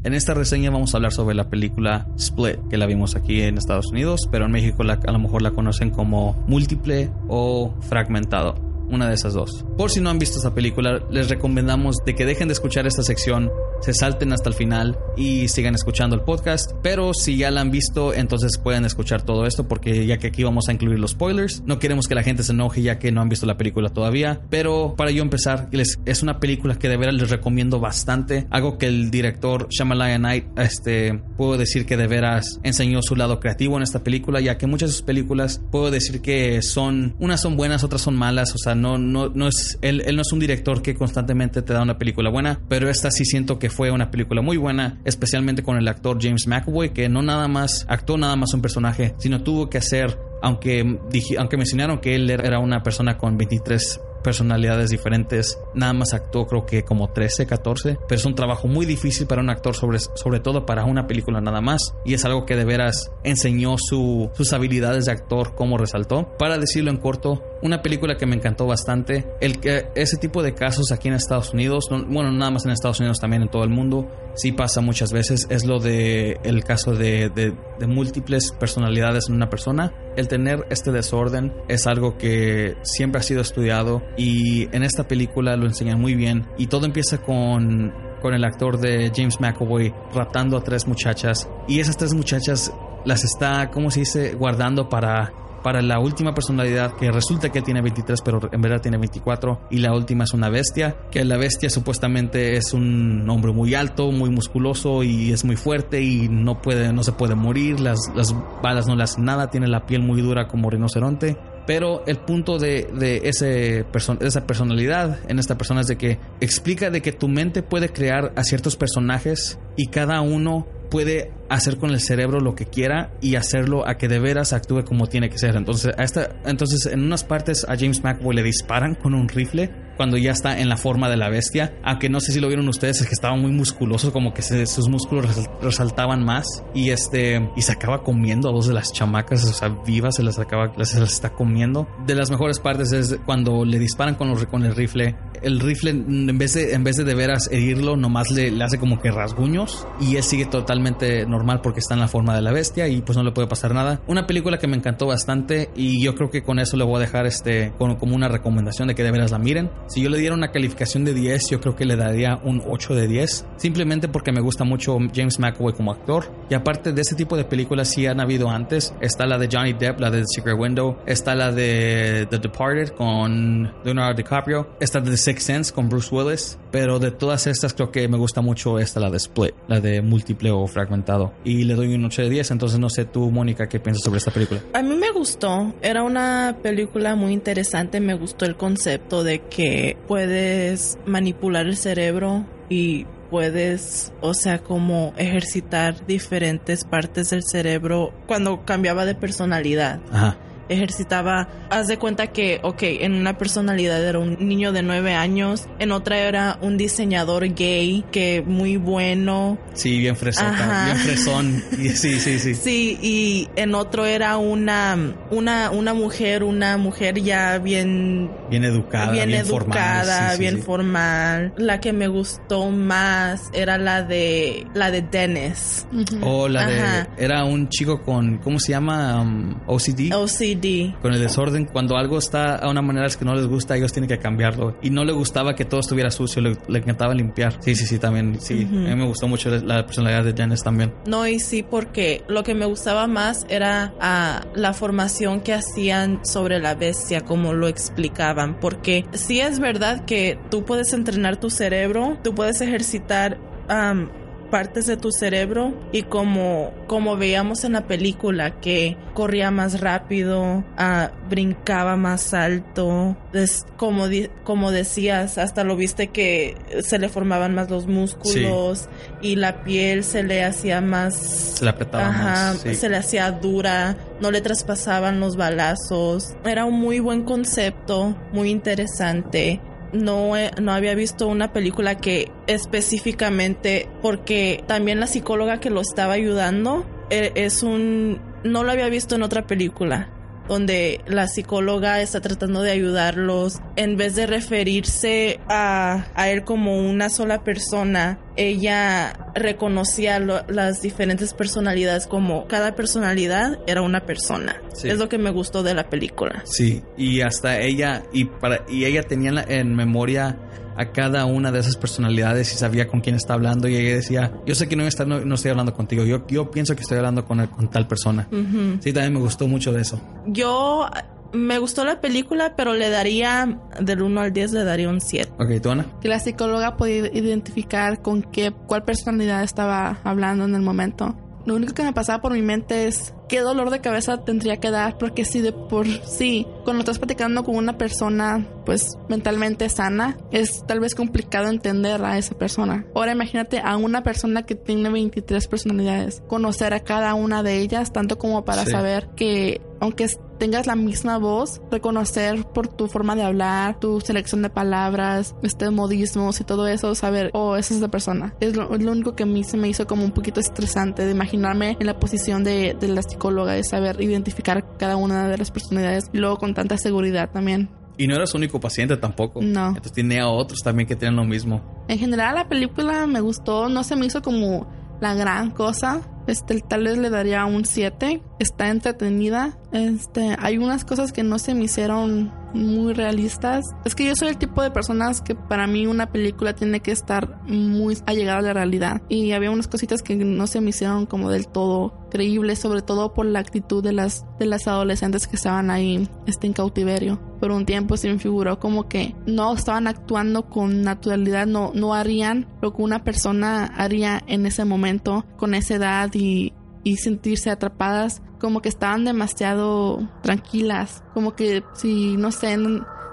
En esta reseña vamos a hablar sobre la película Split, que la vimos aquí en Estados Unidos, pero en México la, a lo mejor la conocen como Múltiple o Fragmentado, una de esas dos. Por si no han visto esta película, les recomendamos de que dejen de escuchar esta sección, se salten hasta el final y sigan escuchando el podcast. Pero si ya la han visto, entonces pueden escuchar todo esto, porque ya que aquí vamos a incluir los spoilers, no queremos que la gente se enoje ya que no han visto la película todavía. Pero para yo empezar, les, es una película que de veras les recomiendo bastante, algo que el director Shyamalan Night, este, puedo decir que de veras enseñó su lado creativo en esta película, ya que muchas de sus películas puedo decir que son, unas son buenas, otras son malas, o sea, no, no, no es, él, él no es un director que constantemente te da una película buena, pero esta sí siento que fue una película muy buena, especialmente con el actor James McAvoy, que no nada más actuó nada más un personaje, sino tuvo que hacer, aunque, dije, aunque mencionaron que él era una persona con veintitrés personalidades diferentes, nada más actuó creo que como trece, catorce, pero es un trabajo muy difícil para un actor, sobre, sobre todo para una película nada más, y es algo que de veras enseñó su, sus habilidades de actor, como resaltó. Para decirlo en corto, una película que me encantó bastante. El, ese tipo de casos aquí en Estados Unidos, no, bueno, nada más en Estados Unidos, también en todo el mundo, sí pasa muchas veces, es lo de el caso de, de, de múltiples personalidades en una persona. El tener este desorden es algo que siempre ha sido estudiado, y en esta película lo enseñan muy bien. Y todo empieza con, con el actor de James McAvoy raptando a tres muchachas, y esas tres muchachas las está, ¿cómo se dice?, guardando para, para la última personalidad, que resulta que tiene veintitrés, pero en verdad tiene veinticuatro, y la última es una bestia, que la bestia supuestamente es un hombre muy alto, muy musculoso, y es muy fuerte, y no puede, no se puede morir, las, las balas no le hacen nada, tiene la piel muy dura como rinoceronte. Pero el punto de, de ese perso- esa personalidad en esta persona es de que explica de que tu mente puede crear a ciertos personajes, y cada uno puede hacer con el cerebro lo que quiera y hacerlo a que de veras actúe como tiene que ser. Entonces, a esta, entonces en unas partes a James McAvoy le disparan con un rifle cuando ya está en la forma de la bestia, aunque no sé si lo vieron ustedes, es que estaba muy musculoso, como que se, sus músculos resaltaban más, y este y se acaba comiendo a dos de las chamacas, o sea, vivas, se las acaba, se las está comiendo. De las mejores partes es cuando le disparan con, los, con el rifle, el rifle en vez de, en vez de de veras herirlo, nomás le, le hace como que rasguños, y él sigue totalmente normal porque está en la forma de la bestia y pues no le puede pasar nada. Una película que me encantó bastante, y yo creo que con eso le voy a dejar este con, como una recomendación de que de veras la miren. Si yo le diera una calificación de diez, yo creo que le daría un ocho de diez, simplemente porque me gusta mucho James McAvoy como actor. Y aparte de ese tipo de películas sí han habido antes, está la de Johnny Depp, la de The Secret Window, está la de The Departed con Leonardo DiCaprio, está The Sixth Sense con Bruce Willis, pero de todas estas creo que me gusta mucho esta, la de Split, la de múltiple o fragmentado, y le doy un ocho de diez. Entonces no sé tú, Mónica, qué piensas sobre esta película. A mí me gustó, era una película muy interesante, me gustó el concepto de que puedes manipular el cerebro y puedes, o sea, como ejercitar diferentes partes del cerebro cuando cambiaba de personalidad. Ajá. ejercitaba, haz de cuenta que, ok, en una personalidad era un niño de nueve años, en otra era un diseñador gay, que muy bueno. Sí, bien fresota, bien fresón. Sí, sí, sí. Sí, y en otro era una, una, una mujer, una mujer ya bien... Bien educada, bien, bien educada, formal. Sí, sí, bien sí. formal. La que me gustó más era la de, la de Dennis. Uh-huh. O oh, la Ajá. de... Era un chico con, ¿cómo se llama? Um, O C D. O C D. Con el desorden. Cuando algo está a una manera que no les gusta, ellos tienen que cambiarlo. Y no le gustaba que todo estuviera sucio, le, le encantaba limpiar. Sí, sí, sí, también. Sí, uh-huh. A mí me gustó mucho la personalidad de Dennis también. No, y sí, porque lo que me gustaba más era uh, la formación que hacían sobre la bestia, como lo explicaban. Porque sí es verdad que tú puedes entrenar tu cerebro, tú puedes ejercitar... Um, partes de tu cerebro, y como como veíamos en la película, que corría más rápido, uh, brincaba más alto, es como di- como decías, hasta lo viste que se le formaban más los músculos, sí. Y la piel se le hacía más, se le apretaba ajá, más, sí. Se le hacía dura, no le traspasaban los balazos. Era un muy buen concepto, muy interesante. No, no había visto una película que específicamente, porque también la psicóloga que lo estaba ayudando es un, no lo había visto en otra película, donde la psicóloga está tratando de ayudarlos. En vez de referirse a, a él como una sola persona, ella reconocía lo, las diferentes personalidades, como cada personalidad era una persona. Sí. Es lo que me gustó de la película. Sí, y hasta ella, y, para, y ella tenía en, la, en memoria a cada una de esas personalidades y sabía con quién está hablando, y ella decía, yo sé que no, está, no, no estoy hablando contigo, yo, yo pienso que estoy hablando con, el, con tal persona. Uh-huh. Sí, también me gustó mucho de eso. Yo... Me gustó la película, pero le daría del uno al diez, le daría un siete. Ok, ¿tú, Ana? Que la psicóloga podía identificar con qué, cuál personalidad estaba hablando en el momento. Lo único que me pasaba por mi mente es qué dolor de cabeza tendría que dar, porque si de por sí, cuando estás platicando con una persona, pues mentalmente sana, es tal vez complicado entender a esa persona. Ahora imagínate a una persona que tiene veintitrés personalidades, conocer a cada una de ellas, tanto como para sí. saber que, aunque tengas la misma voz, reconocer por tu forma de hablar, tu selección de palabras, este modismos y todo eso, saber, oh, esa es la persona. Es lo, es lo único que a mí se me hizo como un poquito estresante, de imaginarme en la posición de, de la psicóloga, de saber identificar cada una de las personalidades, y luego con tanta seguridad también. Y no era su único paciente tampoco. No. Entonces tiene a otros también que tienen lo mismo. En general la película me gustó, no se me hizo como la gran cosa. Este, tal vez le daría un siete. Está entretenida. Este, hay unas cosas que no se me hicieron muy realistas. Es que yo soy el tipo de personas que, para mí, una película tiene que estar muy allegada a la realidad. Y había unas cositas que no se me hicieron como del todo creíbles, sobre todo por la actitud de las, de las adolescentes que estaban ahí, este, en cautiverio. Por un tiempo se me figuró como que no estaban actuando con naturalidad, no, no harían lo que una persona haría en ese momento, con esa edad, y, y sentirse atrapadas. Como que estaban demasiado tranquilas, como que sí, no sé,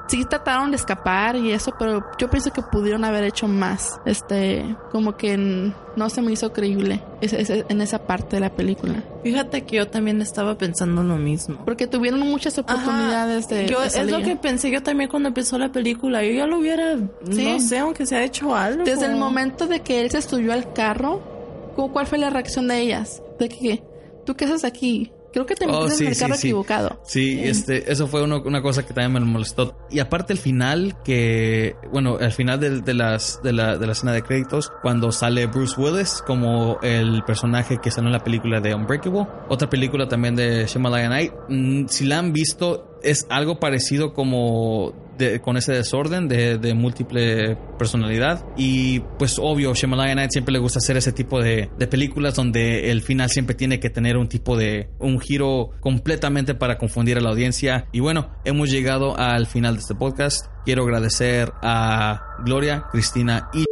sí trataron de escapar y eso, pero yo pienso que pudieron haber hecho más. Este, como que no se me hizo creíble es, es, en esa parte de la película. Fíjate que yo también estaba pensando lo mismo, porque tuvieron muchas oportunidades. Ajá, de, yo, de es lo que pensé yo también cuando empezó la película. Yo ya lo hubiera, sí. no sé, aunque se ha hecho algo. Desde el momento de que él se subió al carro, ¿cuál fue la reacción de ellas? De que, ¿tú qué haces aquí? Creo que te metiste oh, sí, en el carro sí, sí. equivocado. Sí, eh. este, eso fue uno, una cosa que también me molestó. Y aparte el final, que bueno, al final de, de las de la de la escena de créditos, cuando sale Bruce Willis como el personaje que salió en la película de Unbreakable, otra película también de Shyamalan Night. Mm, si la han visto, es algo parecido como de, con ese desorden de, de múltiple personalidad. Y pues obvio, Shyamalan Night siempre le gusta hacer ese tipo de, de películas donde el final siempre tiene que tener un tipo de un giro completamente para confundir a la audiencia. Y bueno, hemos llegado al final de este podcast. Quiero agradecer a Gloria, Cristina y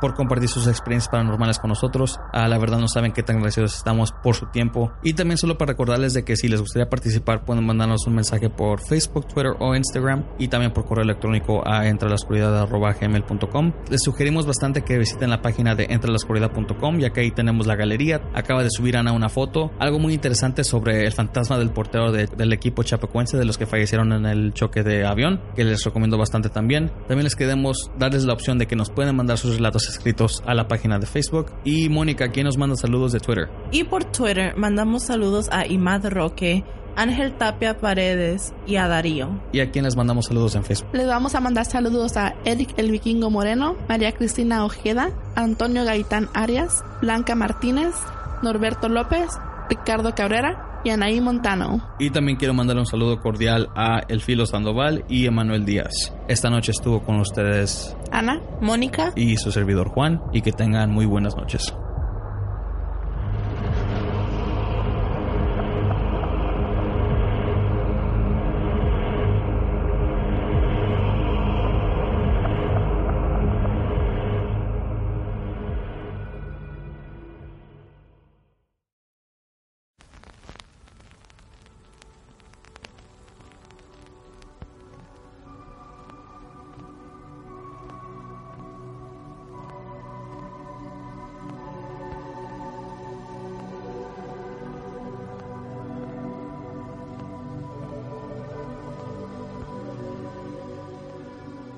por compartir sus experiencias paranormales con nosotros. Ah, la verdad no saben qué tan agradecidos estamos por su tiempo. Y también solo para recordarles de que si les gustaría participar pueden mandarnos un mensaje por Facebook, Twitter o Instagram, y también por correo electrónico a entra la oscuridad arroba gmail punto com. Les sugerimos bastante que visiten la página de entra la oscuridad punto com, ya que ahí tenemos la galería. Acaba de subir Ana una foto, algo muy interesante sobre el fantasma del portero de, del equipo chapecoense, de los que fallecieron en el choque de avión, que les recomiendo bastante también. También les queremos darles la opción de que nos pueden mandar sus relatos escritos a la página de Facebook. Y Mónica, ¿quién nos manda saludos de Twitter? Y por Twitter mandamos saludos a Imad Roque, Ángel Tapia Paredes y a Darío. ¿Y a quién les mandamos saludos en Facebook? Les vamos a mandar saludos a Eric el Vikingo Moreno, María Cristina Ojeda, Antonio Gaitán Arias, Blanca Martínez, Norberto López, Ricardo Cabrera y Anaí Montano. Y también quiero mandar un saludo cordial a El Filo Sandoval y Emanuel Díaz. Esta noche estuvo con ustedes Ana, Mónica y su servidor Juan, y que tengan muy buenas noches.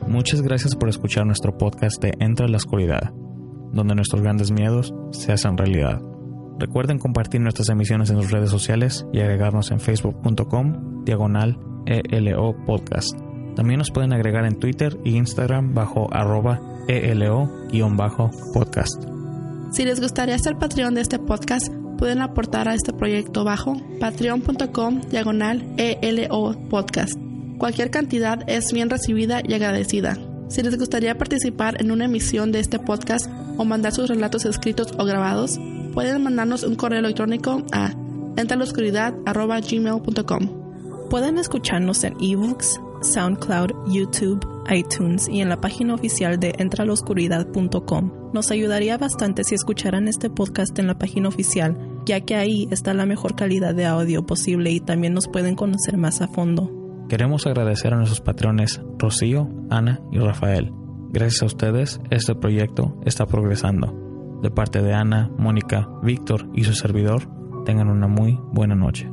Muchas gracias por escuchar nuestro podcast de Entra en la Oscuridad, donde nuestros grandes miedos se hacen realidad. Recuerden compartir nuestras emisiones en sus redes sociales y agregarnos en facebook.com diagonal ELO podcast. También nos pueden agregar en Twitter e Instagram bajo arroba ELO-podcast. Si les gustaría ser Patreon de este podcast, pueden aportar a este proyecto bajo patreon.com diagonal ELO podcast. Cualquier cantidad es bien recibida y agradecida. Si les gustaría participar en una emisión de este podcast o mandar sus relatos escritos o grabados, pueden mandarnos un correo electrónico a entra la oscuridad arroba gmail punto com. Pueden escucharnos en ebooks, SoundCloud, YouTube, iTunes y en la página oficial de entra la oscuridad punto com. Nos ayudaría bastante si escucharan este podcast en la página oficial, ya que ahí está la mejor calidad de audio posible y también nos pueden conocer más a fondo. Queremos agradecer a nuestros patrones Rocío, Ana y Rafael. Gracias a ustedes, este proyecto está progresando. De parte de Ana, Mónica, Víctor y su servidor, tengan una muy buena noche.